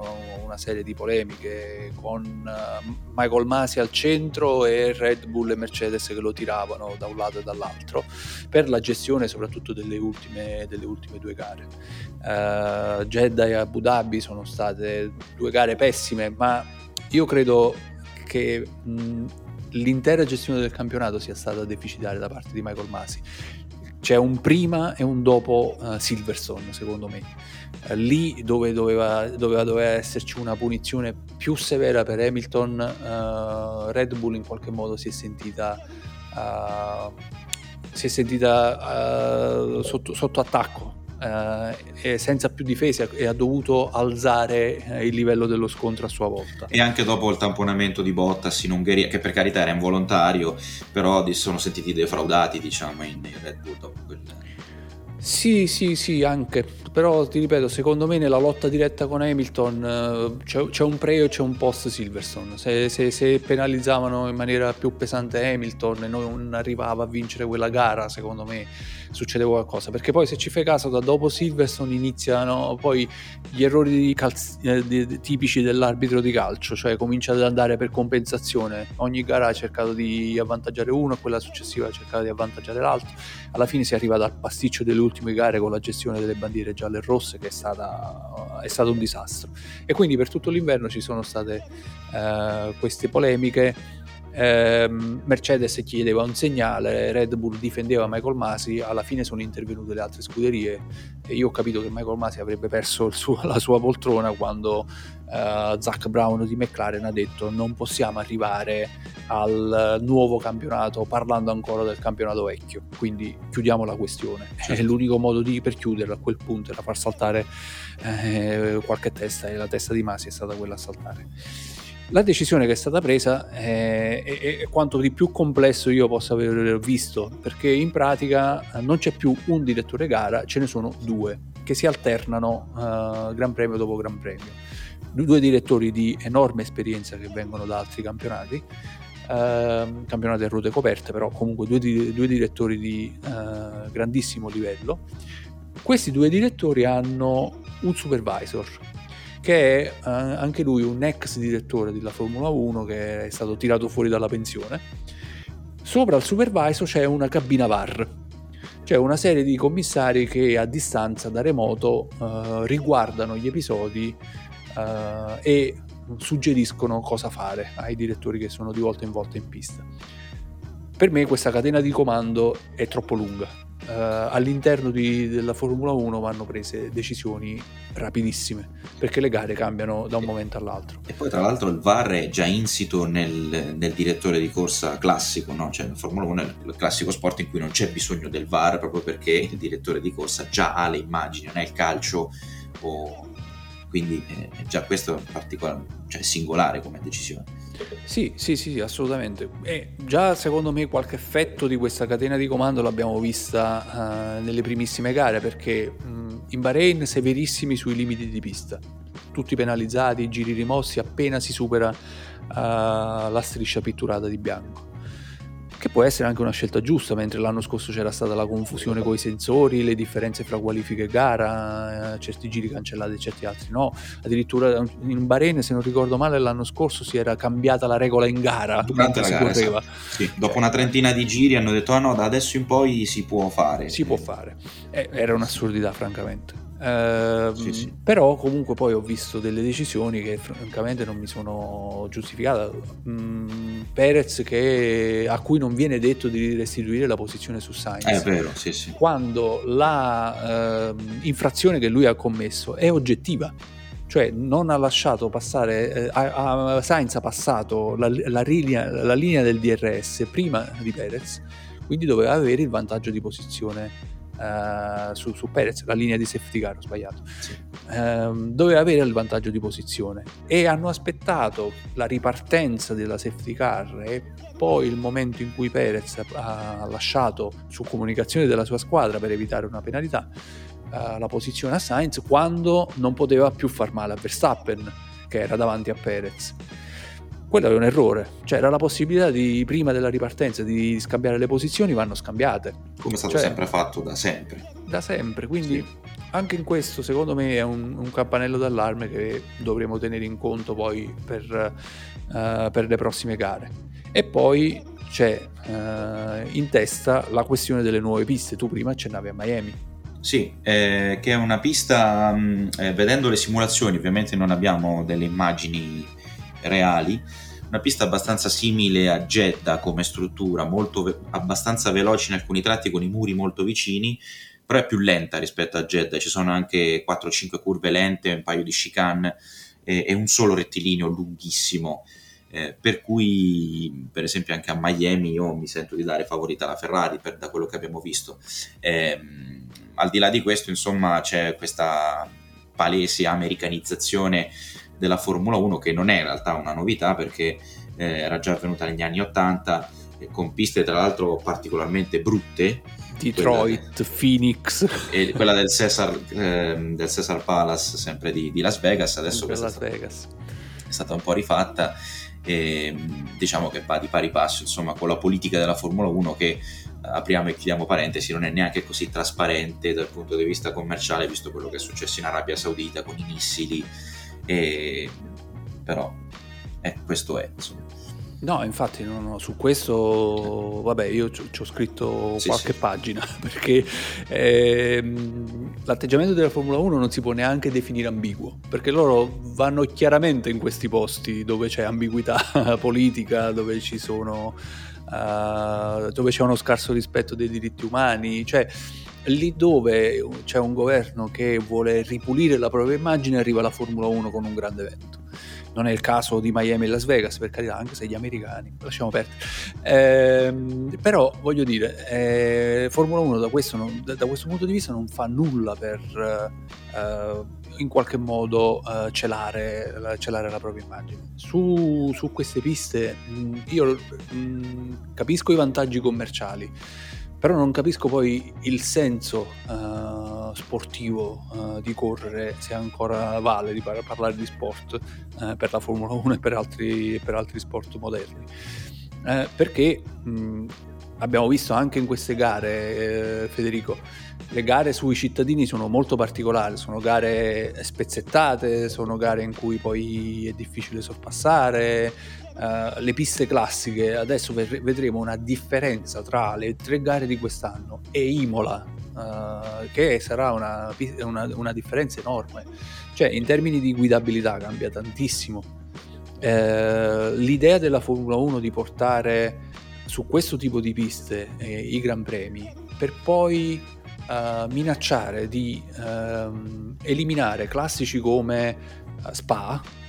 una serie di polemiche con Michael Masi al centro e Red Bull e Mercedes che lo tiravano da un lato e dall'altro per la gestione soprattutto delle ultime due gare. Jeddah e Abu Dhabi sono state due gare pessime, ma io credo che l'intera gestione del campionato sia stata deficitaria da parte di Michael Masi. C'è un prima e un dopo Silverstone, secondo me, lì dove doveva esserci una punizione più severa per Hamilton. Red Bull in qualche modo si è sentita sotto attacco, e senza più difesa, e ha dovuto alzare il livello dello scontro a sua volta. E anche dopo il tamponamento di Bottas in Ungheria, che per carità era involontario, però sono sentiti defraudati, diciamo, in Red Bull dopo quel... Sì, anche, però ti ripeto, secondo me nella lotta diretta con Hamilton c'è un pre e c'è un post Silverstone. Se penalizzavano in maniera più pesante Hamilton e non arrivava a vincere quella gara, secondo me succedeva qualcosa, perché poi se ci fai caso da dopo Silverstone iniziano poi gli errori tipici dell'arbitro di calcio, cioè comincia ad andare per compensazione, ogni gara ha cercato di avvantaggiare uno, quella successiva ha cercato di avvantaggiare l'altro, alla fine si arriva dal pasticcio delle ultime gare con la gestione delle bandiere gialle e rosse che è stato un disastro, e quindi per tutto l'inverno ci sono state queste polemiche. Mercedes chiedeva un segnale, Red Bull difendeva Michael Masi, alla fine sono intervenute le altre scuderie e io ho capito che Michael Masi avrebbe perso la sua poltrona quando Zac Brown di McLaren ha detto non possiamo arrivare al nuovo campionato parlando ancora del campionato vecchio, quindi chiudiamo la questione, certo. L'unico modo per chiuderla a quel punto era far saltare qualche testa, e la testa di Masi è stata quella a saltare. La decisione che è stata presa è quanto di più complesso io possa aver visto, perché in pratica non c'è più un direttore gara, ce ne sono due che si alternano Gran Premio dopo Gran Premio, due direttori di enorme esperienza che vengono da altri campionati a ruote coperte, però comunque due direttori di grandissimo livello. Questi due direttori hanno un supervisor che è anche lui un ex direttore della Formula 1 che è stato tirato fuori dalla pensione. Sopra il supervisor c'è una cabina VAR, cioè una serie di commissari che a distanza, da remoto, riguardano gli episodi e suggeriscono cosa fare ai direttori che sono di volta in volta in pista. Per me questa catena di comando è troppo lunga. All'interno della Formula 1 vanno prese decisioni rapidissime, perché le gare cambiano da un momento all'altro. E poi tra l'altro il VAR è già insito nel direttore di corsa classico, no? Cioè la Formula 1 è il classico sport in cui non c'è bisogno del VAR, proprio perché il direttore di corsa già ha le immagini, non è il calcio, quindi già questo è cioè singolare come decisione. Sì, assolutamente. E già secondo me qualche effetto di questa catena di comando l'abbiamo vista nelle primissime gare, perché in Bahrain severissimi sui limiti di pista, tutti penalizzati, i giri rimossi appena si supera la striscia pitturata di bianco, che può essere anche una scelta giusta, mentre l'anno scorso c'era stata la confusione coi sensori, le differenze fra qualifiche e gara, certi giri cancellati e certi altri no. Addirittura in Bahrain, se non ricordo male, l'anno scorso si era cambiata la regola in gara durante la gara, esatto. Sì, dopo una trentina di giri hanno detto no, da adesso in poi si può fare. Era un'assurdità francamente. Sì. Però comunque poi ho visto delle decisioni che francamente non mi sono giustificata. Perez a cui non viene detto di restituire la posizione su Sainz, è vero, sì. Quando la infrazione che lui ha commesso è oggettiva, cioè non ha lasciato passare Sainz ha passato la linea del DRS prima di Perez, quindi doveva avere il vantaggio di posizione su Perez, la linea di safety car, ho sbagliato, sì. Doveva avere il vantaggio di posizione e hanno aspettato la ripartenza della safety car e poi il momento in cui Perez ha lasciato, su comunicazione della sua squadra per evitare una penalità, la posizione a Sainz, quando non poteva più far male a Verstappen che era davanti a Perez. Quello è un errore, cioè era la possibilità di, prima della ripartenza, di scambiare le posizioni, vanno scambiate come è stato sempre fatto da sempre, quindi sì. Anche in questo secondo me è un campanello d'allarme che dovremo tenere in conto poi per le prossime gare. E poi c'è in testa la questione delle nuove piste, tu prima accennavi a Miami. Sì, che è una pista, vedendo le simulazioni, ovviamente non abbiamo delle immagini reali, una pista abbastanza simile a Jeddah come struttura, molto abbastanza veloce in alcuni tratti con i muri molto vicini, però è più lenta rispetto a Jeddah, ci sono anche 4-5 curve lente, un paio di chicane e un solo rettilineo lunghissimo, per cui per esempio anche a Miami io mi sento di dare favorita alla Ferrari da quello che abbiamo visto. Al di là di questo, insomma, c'è questa palese americanizzazione della Formula 1, che non è in realtà una novità, perché era già avvenuta negli anni 80 con piste tra l'altro particolarmente brutte, Detroit, Phoenix e quella del Caesar Palace, sempre di Las Vegas. Adesso questa è stata un po' rifatta diciamo che va di pari passo, insomma, con la politica della Formula 1 che, apriamo e chiudiamo parentesi, non è neanche così trasparente dal punto di vista commerciale, visto quello che è successo in Arabia Saudita con i missili, però questo è, insomma. No, infatti no, su questo vabbè, io ci ho scritto qualche pagina, perché l'atteggiamento della Formula 1 non si può neanche definire ambiguo, perché loro vanno chiaramente in questi posti dove c'è ambiguità politica, dove ci sono dove c'è uno scarso rispetto dei diritti umani, cioè lì dove c'è un governo che vuole ripulire la propria immagine arriva la Formula 1 con un grande evento. Non è il caso di Miami e Las Vegas, per carità, anche se gli americani, lasciamo perdere. Però voglio dire, Formula 1 da questo punto di vista non fa nulla per in qualche modo celare la propria immagine. Su queste piste io capisco i vantaggi commerciali, però non capisco poi il senso sportivo di correre, se ancora vale di parlare di sport per la Formula 1 e per altri sport moderni, perché abbiamo visto anche in queste gare, Federico, le gare sui cittadini sono molto particolari, sono gare spezzettate, sono gare in cui poi è difficile sorpassare. Le piste classiche, adesso vedremo una differenza tra le tre gare di quest'anno e Imola, che sarà una differenza enorme, cioè in termini di guidabilità cambia tantissimo. L'idea della Formula 1 di portare su questo tipo di piste i gran premi, per poi minacciare di eliminare classici come Spa,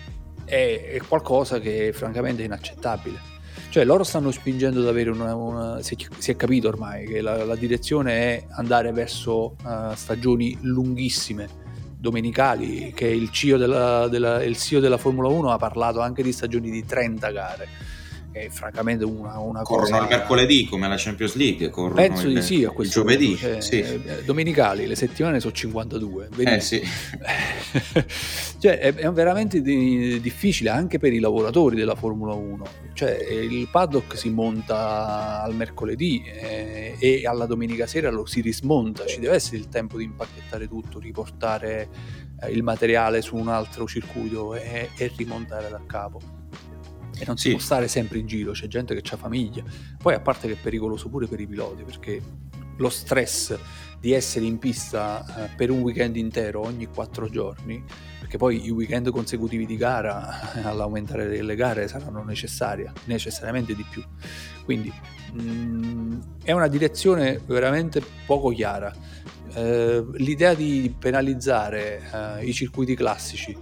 è qualcosa che francamente è inaccettabile. Cioè loro stanno spingendo ad avere si è capito ormai che la direzione è andare verso stagioni lunghissime, domenicali, che il CEO della Formula 1 ha parlato anche di stagioni di 30 gare. È francamente una corrono cosa, il mercoledì come la Champions League, penso di sì, a questo giovedì punto, cioè, domenicali, le settimane sono 52, cioè è veramente difficile anche per i lavoratori della Formula 1, cioè il paddock si monta al mercoledì e alla domenica sera lo si rismonta, ci deve essere il tempo di impacchettare tutto, riportare il materiale su un altro circuito e rimontare da capo. E non si può stare sempre in giro, c'è gente che c'ha famiglia. Poi, a parte che è pericoloso pure per i piloti, perché lo stress di essere in pista per un weekend intero ogni 4 giorni, perché poi i weekend consecutivi di gara, all'aumentare delle gare, saranno necessariamente di più. Quindi è una direzione veramente poco chiara. L'idea di penalizzare i circuiti classici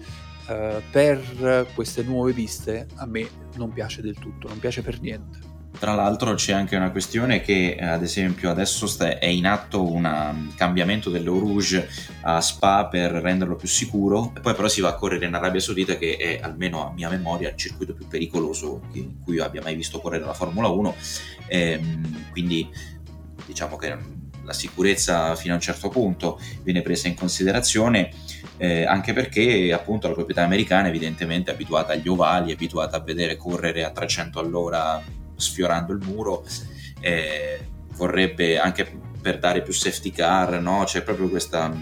per queste nuove piste a me non piace del tutto, non piace per niente. Tra l'altro c'è anche una questione che, ad esempio, adesso è in atto un cambiamento dell'Eau Rouge a Spa per renderlo più sicuro, poi però si va a correre in Arabia Saudita, che è, almeno a mia memoria, il circuito più pericoloso in cui io abbia mai visto correre la Formula 1, quindi diciamo che la sicurezza fino a un certo punto viene presa in considerazione, anche perché appunto la proprietà americana evidentemente è abituata agli ovali, è abituata a vedere correre a 300 all'ora sfiorando il muro, vorrebbe anche per dare più safety car, no? C'è proprio questa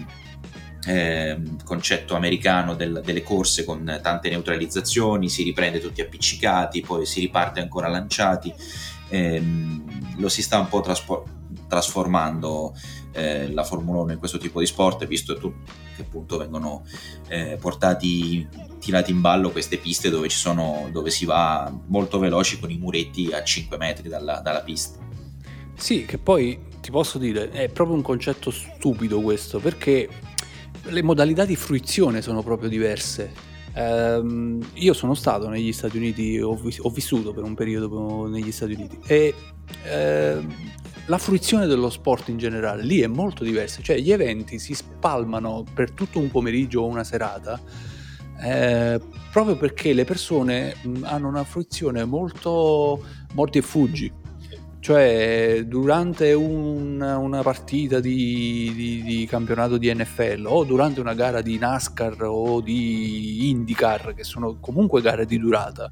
concetto americano delle corse con tante neutralizzazioni, si riprende tutti appiccicati, poi si riparte ancora lanciati, lo si sta un po' trasformando la Formula 1 in questo tipo di sport, visto che appunto vengono tirati in ballo queste piste dove si va molto veloci con i muretti a 5 metri dalla pista. Sì, che poi ti posso dire è proprio un concetto stupido questo, perché le modalità di fruizione sono proprio diverse. Io sono stato negli Stati Uniti, ho vissuto per un periodo negli Stati Uniti, e la fruizione dello sport in generale lì è molto diversa, cioè gli eventi si spalmano per tutto un pomeriggio o una serata, proprio perché le persone hanno una fruizione molto mordi e fuggi, cioè durante una partita di campionato di NFL o durante una gara di NASCAR o di IndyCar, che sono comunque gare di durata,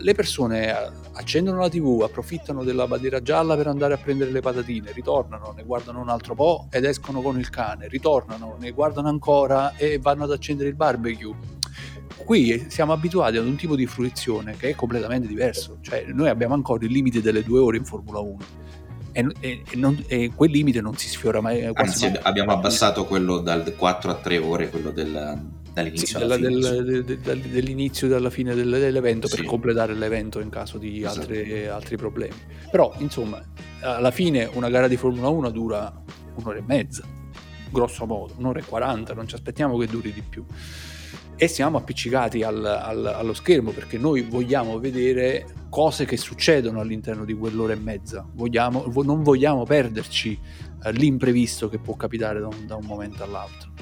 le persone accendono la TV, approfittano della bandiera gialla per andare a prendere le patatine, ritornano, ne guardano un altro po' ed escono con il cane, ritornano, ne guardano ancora e vanno ad accendere il barbecue. Qui siamo abituati ad un tipo di fruizione che è completamente diverso, cioè noi abbiamo ancora il limite delle 2 ore in Formula 1 e quel limite non si sfiora mai, anzi mai. Abbiamo abbassato quello dal 4 a 3 ore, quello dall'inizio alla fine. Dell'inizio alla fine dell'evento, sì, per completare l'evento in caso di altri problemi. Però insomma, alla fine una gara di Formula 1 dura 1 ora e mezza, grosso modo 1 ora e 40, non ci aspettiamo che duri di più. E siamo appiccicati allo schermo perché noi vogliamo vedere cose che succedono all'interno di quell'ora e mezza, non vogliamo perderci l'imprevisto che può capitare da un momento all'altro.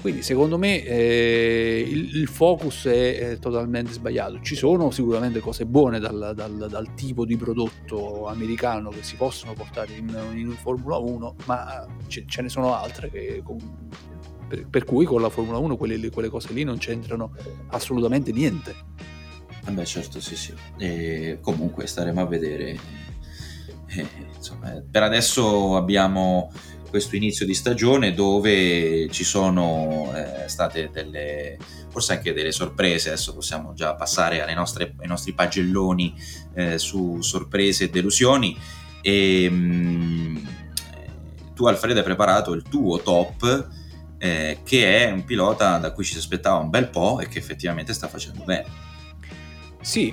Quindi secondo me il focus è totalmente sbagliato. Ci sono sicuramente cose buone dal tipo di prodotto americano che si possono portare in Formula 1, ma ce ne sono altre che per cui con la Formula 1 quelle cose lì non c'entrano assolutamente niente. Beh, certo, sì. E comunque staremo a vedere. E, insomma, per adesso abbiamo questo inizio di stagione dove ci sono state forse anche delle sorprese. Adesso possiamo già passare ai nostri pagelloni su sorprese e delusioni. E, tu, Alfredo, hai preparato il tuo top. Che è un pilota da cui ci si aspettava un bel po' e che effettivamente sta facendo bene. Sì,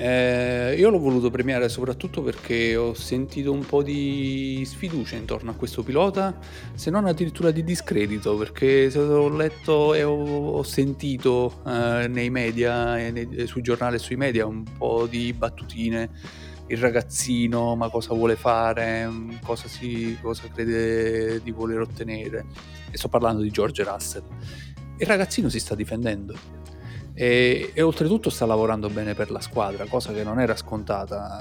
io l'ho voluto premiare soprattutto perché ho sentito un po' di sfiducia intorno a questo pilota, se non addirittura di discredito, perché ho letto e ho sentito nei media, sui giornali e sui media un po' di battutine. Il ragazzino, ma cosa vuole fare, cosa crede di voler ottenere, e sto parlando di George Russell. Il ragazzino si sta difendendo e oltretutto sta lavorando bene per la squadra, cosa che non era scontata.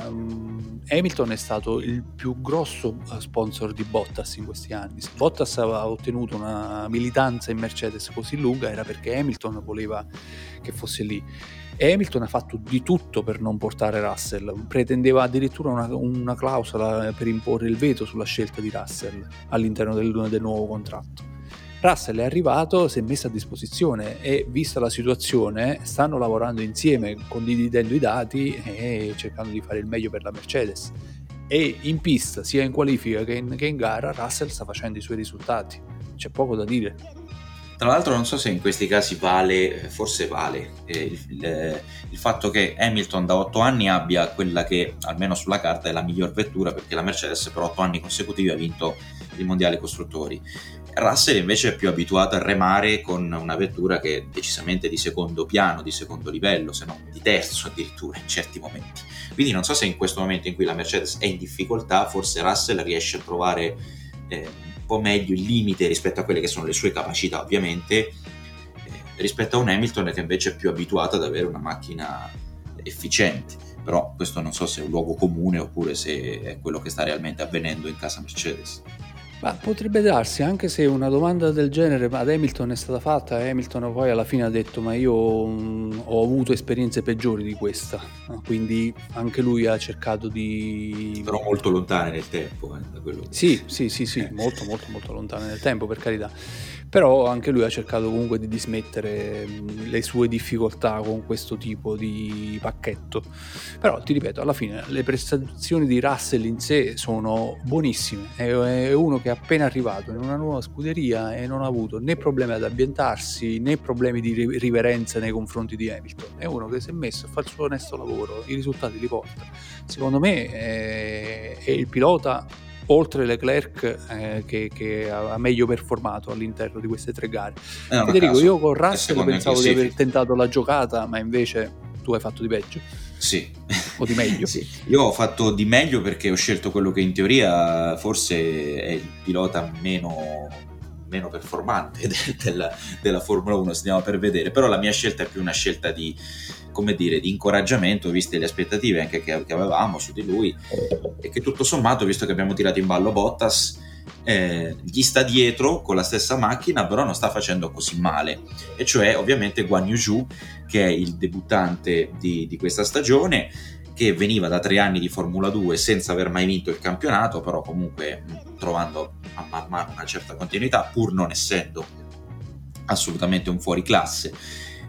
Hamilton è stato il più grosso sponsor di Bottas in questi anni. Se Bottas aveva ottenuto una militanza in Mercedes così lunga era perché Hamilton voleva che fosse lì. Hamilton ha fatto di tutto per non portare Russell, pretendeva addirittura una clausola per imporre il veto sulla scelta di Russell all'interno del nuovo contratto. Russell è arrivato, si è messo a disposizione e, vista la situazione, stanno lavorando insieme, condividendo i dati e cercando di fare il meglio per la Mercedes. E in pista, sia in qualifica che in gara, Russell sta facendo i suoi risultati, c'è poco da dire. Tra l'altro non so se in questi casi vale il fatto che Hamilton da 8 anni abbia quella che almeno sulla carta è la miglior vettura, perché la Mercedes per 8 anni consecutivi ha vinto il mondiale costruttori. Russell invece è più abituato a remare con una vettura che è decisamente di secondo piano, di secondo livello, se non di terzo addirittura in certi momenti. Quindi non so se in questo momento in cui la Mercedes è in difficoltà forse Russell riesce a trovare po' meglio il limite rispetto a quelle che sono le sue capacità, ovviamente, rispetto a un Hamilton che invece è più abituato ad avere una macchina efficiente. Però questo non so se è un luogo comune oppure se è quello che sta realmente avvenendo in casa Mercedes. Ma potrebbe darsi, anche se una domanda del genere ad Hamilton è stata fatta e Hamilton poi alla fine ha detto ma io ho avuto esperienze peggiori di questa, quindi anche lui ha cercato di... Però molto lontane nel tempo. Da quello che... Sì, molto molto molto lontane nel tempo, per carità, però anche lui ha cercato comunque di dismettere le sue difficoltà con questo tipo di pacchetto. Però ti ripeto, alla fine le prestazioni di Russell in sé sono buonissime, è uno che è appena arrivato in una nuova scuderia e non ha avuto né problemi ad ambientarsi né problemi di riverenza nei confronti di Hamilton, è uno che si è messo a fare il suo onesto lavoro, i risultati li porta. Secondo me è il pilota, oltre Leclerc, che ha meglio performato all'interno di queste 3 gare. Federico, io con Russell pensavo di aver tentato la giocata, ma invece tu hai fatto di peggio. Sì. O di meglio. Sì. Io ho fatto di meglio perché ho scelto quello che in teoria forse è il pilota meno performante della Formula 1, stiamo per vedere, però la mia scelta è più una scelta di, come dire, di incoraggiamento, viste le aspettative anche che avevamo su di lui, e che tutto sommato, visto che abbiamo tirato in ballo Bottas, gli sta dietro con la stessa macchina, però non sta facendo così male, e cioè ovviamente Guan Yu Zhu, che è il debuttante di questa stagione, che veniva da 3 anni di Formula 2 senza aver mai vinto il campionato, però comunque trovando a man mano una certa continuità, pur non essendo assolutamente un fuoriclasse.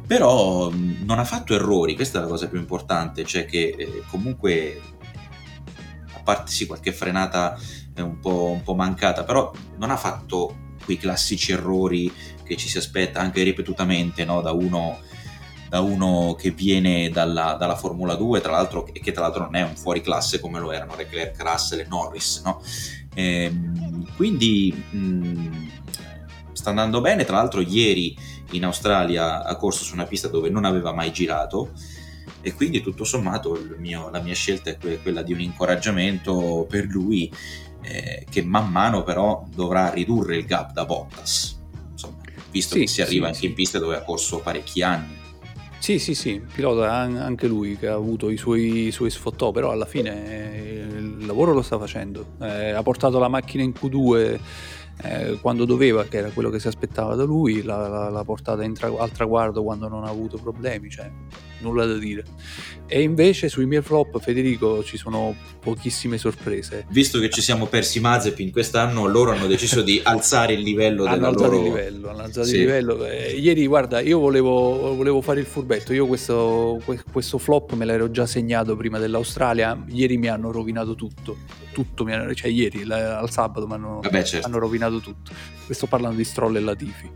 Però non ha fatto errori, questa è la cosa più importante, cioè che comunque, a parte sì qualche frenata un po' mancata, però non ha fatto quei classici errori che ci si aspetta anche ripetutamente, no? da uno che viene dalla Formula 2, tra l'altro, che tra l'altro non è un fuoriclasse come lo erano Leclerc, Russell e Norris, no? Quindi sta andando bene. Tra l'altro ieri in Australia ha corso su una pista dove non aveva mai girato, e quindi tutto sommato la mia scelta è quella di un incoraggiamento per lui, che man mano però dovrà ridurre il gap da Bottas, insomma, visto che si arriva anche in piste dove ha corso parecchi anni. Sì, pilota anche lui che ha avuto i suoi sfottò, però alla fine il lavoro lo sta facendo, ha portato la macchina in Q2 quando doveva, che era quello che si aspettava da lui, l'ha portata al traguardo quando non ha avuto problemi, cioè nulla da dire. E invece sui miei flop, Federico, ci sono pochissime sorprese, visto che ci siamo persi Mazepin quest'anno. Loro hanno deciso di alzare il livello della loro... hanno alzato il livello. Ieri, guarda, io volevo fare il furbetto, io questo flop me l'ero già segnato prima dell'Australia. Ieri mi hanno rovinato tutto, cioè ieri al sabato mi hanno... Vabbè, certo. Hanno rovinato tutto. Sto parlando di Stroll e Latifi,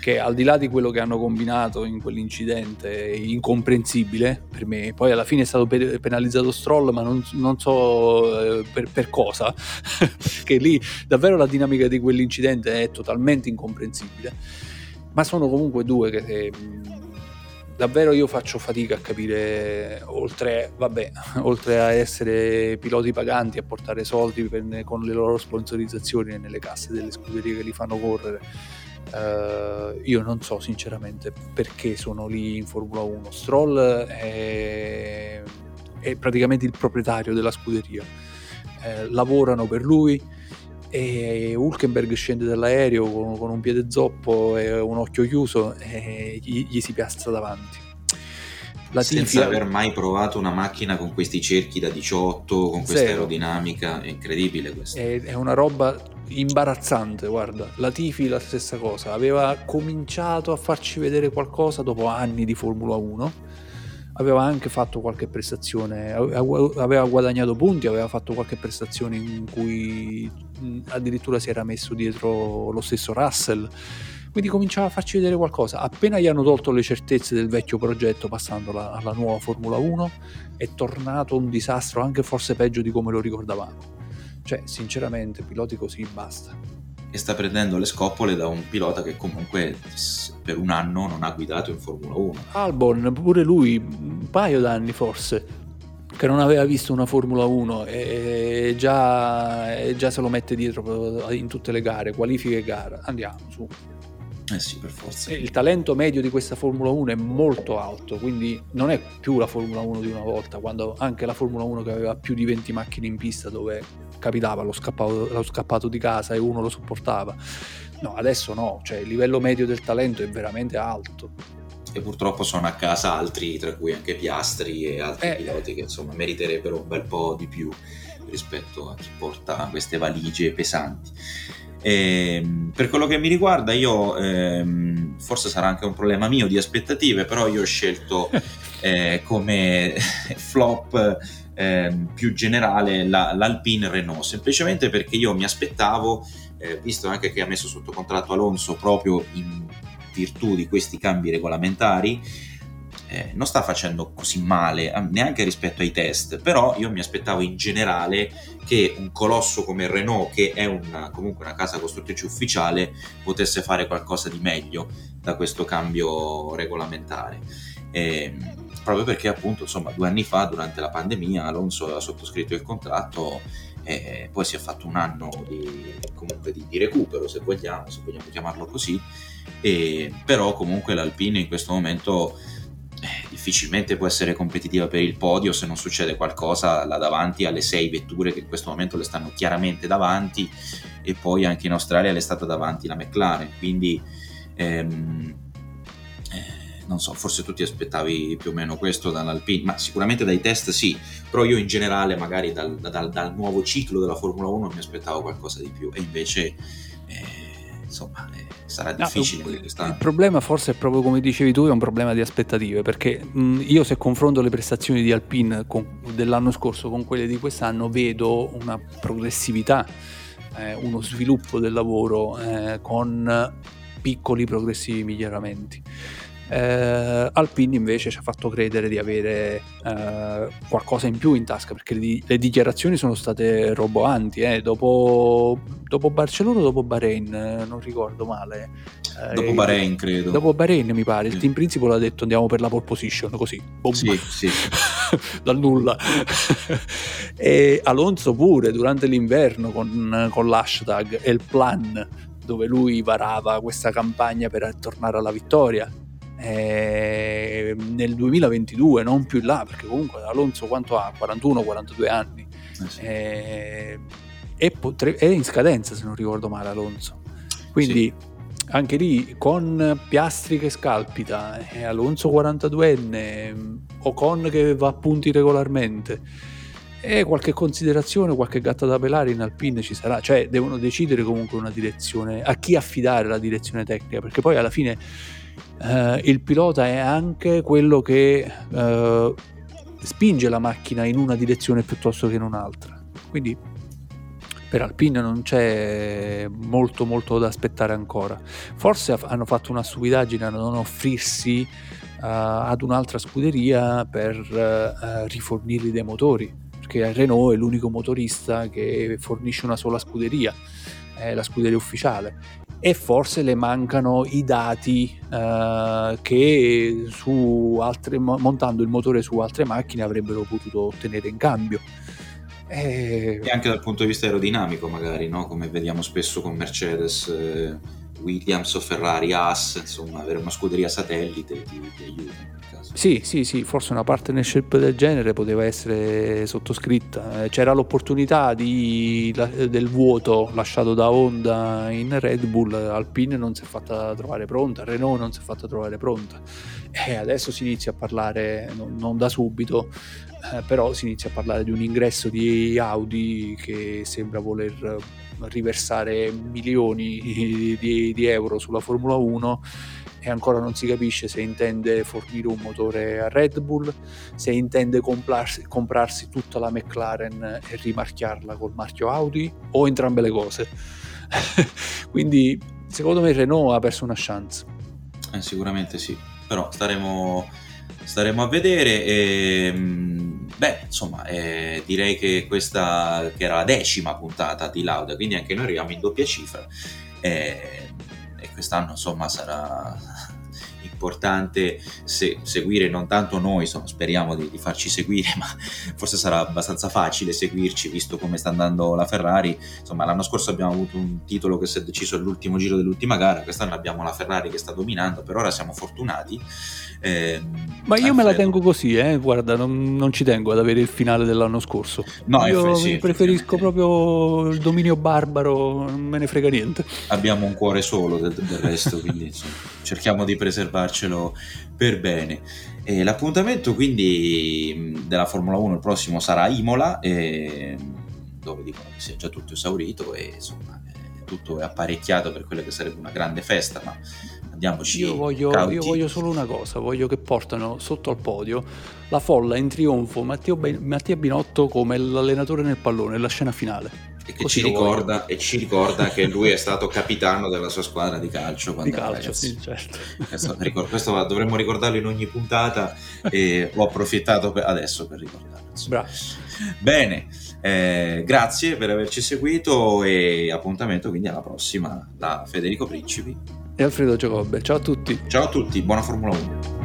che al di là di quello che hanno combinato in quell'incidente incomprensibile per me, poi alla fine è stato penalizzato Stroll, ma non so per cosa che lì davvero la dinamica di quell'incidente è totalmente incomprensibile, ma sono comunque due che davvero io faccio fatica a capire, oltre a essere piloti paganti, a portare soldi con le loro sponsorizzazioni nelle casse delle scuderie che li fanno correre. Io non so sinceramente perché sono lì in Formula 1. Stroll è praticamente il proprietario della scuderia, lavorano per lui, e Hülkenberg scende dall'aereo con un piede zoppo e un occhio chiuso e gli si piazza davanti. Senza aver mai provato una macchina con questi cerchi da 18, con questa aerodinamica, è incredibile questo. È una roba imbarazzante, guarda. Latifi la stessa cosa, aveva cominciato a farci vedere qualcosa dopo anni di Formula 1, aveva anche fatto qualche prestazione, aveva guadagnato punti, aveva fatto qualche prestazione in cui addirittura si era messo dietro lo stesso Russell, quindi cominciava a farci vedere qualcosa. Appena gli hanno tolto le certezze del vecchio progetto passando alla nuova Formula 1, è tornato un disastro, anche forse peggio di come lo ricordavamo. Cioè sinceramente piloti così basta. E sta prendendo le scopole da un pilota che comunque per un anno non ha guidato in Formula 1. Albon, pure lui un paio d'anni forse, che non aveva visto una Formula 1 e già se lo mette dietro in tutte le gare, qualifiche e gara. Andiamo su. Sì, per forza. Il talento medio di questa Formula 1 è molto alto, quindi non è più la Formula 1 di una volta, quando anche la Formula 1 che aveva più di 20 macchine in pista, dove capitava lo scappato di casa e uno lo sopportava. No, adesso no, cioè il livello medio del talento è veramente alto. E purtroppo sono a casa altri, tra cui anche Piastri e altri piloti che insomma meriterebbero un bel po' di più rispetto a chi porta queste valigie pesanti. Per quello che mi riguarda, io forse sarà anche un problema mio di aspettative, però io ho scelto come flop più generale l'Alpine Renault, semplicemente perché io mi aspettavo, visto anche che ha messo sotto contratto Alonso proprio in virtù di questi cambi regolamentari, non sta facendo così male neanche rispetto ai test, però io mi aspettavo in generale che un colosso come Renault, che è comunque una casa costruttrice ufficiale, potesse fare qualcosa di meglio da questo cambio regolamentare, proprio perché appunto insomma 2 anni fa durante la pandemia Alonso aveva sottoscritto il contratto e poi si è fatto un anno di recupero, se vogliamo chiamarlo così, però comunque l'Alpine in questo momento difficilmente può essere competitiva per il podio se non succede qualcosa là davanti alle 6 vetture che in questo momento le stanno chiaramente davanti, e poi anche in Australia l'è stata davanti la McLaren, quindi non so, forse tu ti aspettavi più o meno questo dall'Alpine, ma sicuramente dai test sì, però io in generale magari dal nuovo ciclo della Formula 1 mi aspettavo qualcosa di più, e invece insomma sarà difficile quest'anno. Il problema forse è proprio, come dicevi tu, è un problema di aspettative, perché io se confronto le prestazioni di Alpine dell'anno scorso con quelle di quest'anno vedo una progressività, uno sviluppo del lavoro con piccoli progressivi miglioramenti. Alpine invece ci ha fatto credere di avere qualcosa in più in tasca, perché le dichiarazioni sono state roboanti, dopo Barcellona o dopo Bahrain, non ricordo male, dopo Bahrain credo, dopo Bahrain mi pare, sì. Il team principal ha detto andiamo per la pole position, così sì. Dal nulla. E Alonso pure durante l'inverno con l'hashtag El Plan, dove lui varava questa campagna per tornare alla vittoria. Nel 2022, non più in là, perché comunque Alonso quanto ha? 41-42 anni, sì. È in scadenza, se non ricordo male, Alonso, quindi sì. Anche lì con Piastri che scalpita, Alonso 42enne, Ocon che va a punti regolarmente, e qualche considerazione, qualche gatta da pelare in Alpine ci sarà, cioè devono decidere comunque una direzione, a chi affidare la direzione tecnica, perché poi alla fine il pilota è anche quello che spinge la macchina in una direzione piuttosto che in un'altra, quindi per Alpine non c'è molto da aspettare ancora. Forse hanno fatto una stupidaggine a non offrirsi ad un'altra scuderia per rifornirgli dei motori, perché Renault è l'unico motorista che fornisce una sola scuderia, è la scuderia ufficiale, e forse le mancano i dati che su altre, montando il motore su altre macchine, avrebbero potuto ottenere in cambio, e anche dal punto di vista aerodinamico magari, no? Come vediamo spesso con Mercedes, Williams o Ferrari, Haas, insomma avere una scuderia satellite ti aiuta in quel caso. Sì, forse una partnership del genere poteva essere sottoscritta, c'era l'opportunità del vuoto lasciato da Honda in Red Bull, Alpine non si è fatta trovare pronta, Renault non si è fatta trovare pronta, e adesso si inizia a parlare, non da subito, però si inizia a parlare di un ingresso di Audi che sembra voler riversare milioni di euro sulla Formula 1, e ancora non si capisce se intende fornire un motore a Red Bull, se intende comprarsi tutta la McLaren e rimarchiarla col marchio Audi, o entrambe le cose. Quindi secondo me Renault ha perso una chance, sicuramente sì, però staremo a vedere. Direi che questa che era la 10ª puntata di Lauda, quindi anche noi arriviamo in doppia cifra, e quest'anno insomma sarà importante seguire, non tanto noi, speriamo di farci seguire, ma forse sarà abbastanza facile seguirci visto come sta andando la Ferrari. Insomma, l'anno scorso abbiamo avuto un titolo che si è deciso all'ultimo giro dell'ultima gara, quest'anno abbiamo la Ferrari che sta dominando, per ora siamo fortunati. Ma io me la tengo così, guarda, non ci tengo ad avere il finale dell'anno scorso, preferisco proprio il dominio barbaro, non me ne frega niente, abbiamo un cuore solo del resto, quindi insomma, cerchiamo di preservarcelo per bene. L'appuntamento quindi della Formula 1 il prossimo sarà Imola, dove dicono che sia già tutto esaurito e insomma tutto è apparecchiato per quella che sarebbe una grande festa, ma andiamoci. Io voglio solo una cosa, voglio che portano sotto al podio la folla in trionfo Mattia Binotto come l'allenatore nel pallone, la scena finale, e che ci ricorda che lui è stato capitano della sua squadra di calcio quando sì, certo. Questo dovremmo ricordarlo in ogni puntata, e ho approfittato adesso per ricordarlo. Bravo. Bene, grazie per averci seguito, e appuntamento quindi alla prossima da Federico Principi e Alfredo Giacobbe. Ciao a tutti, buona Formula 1.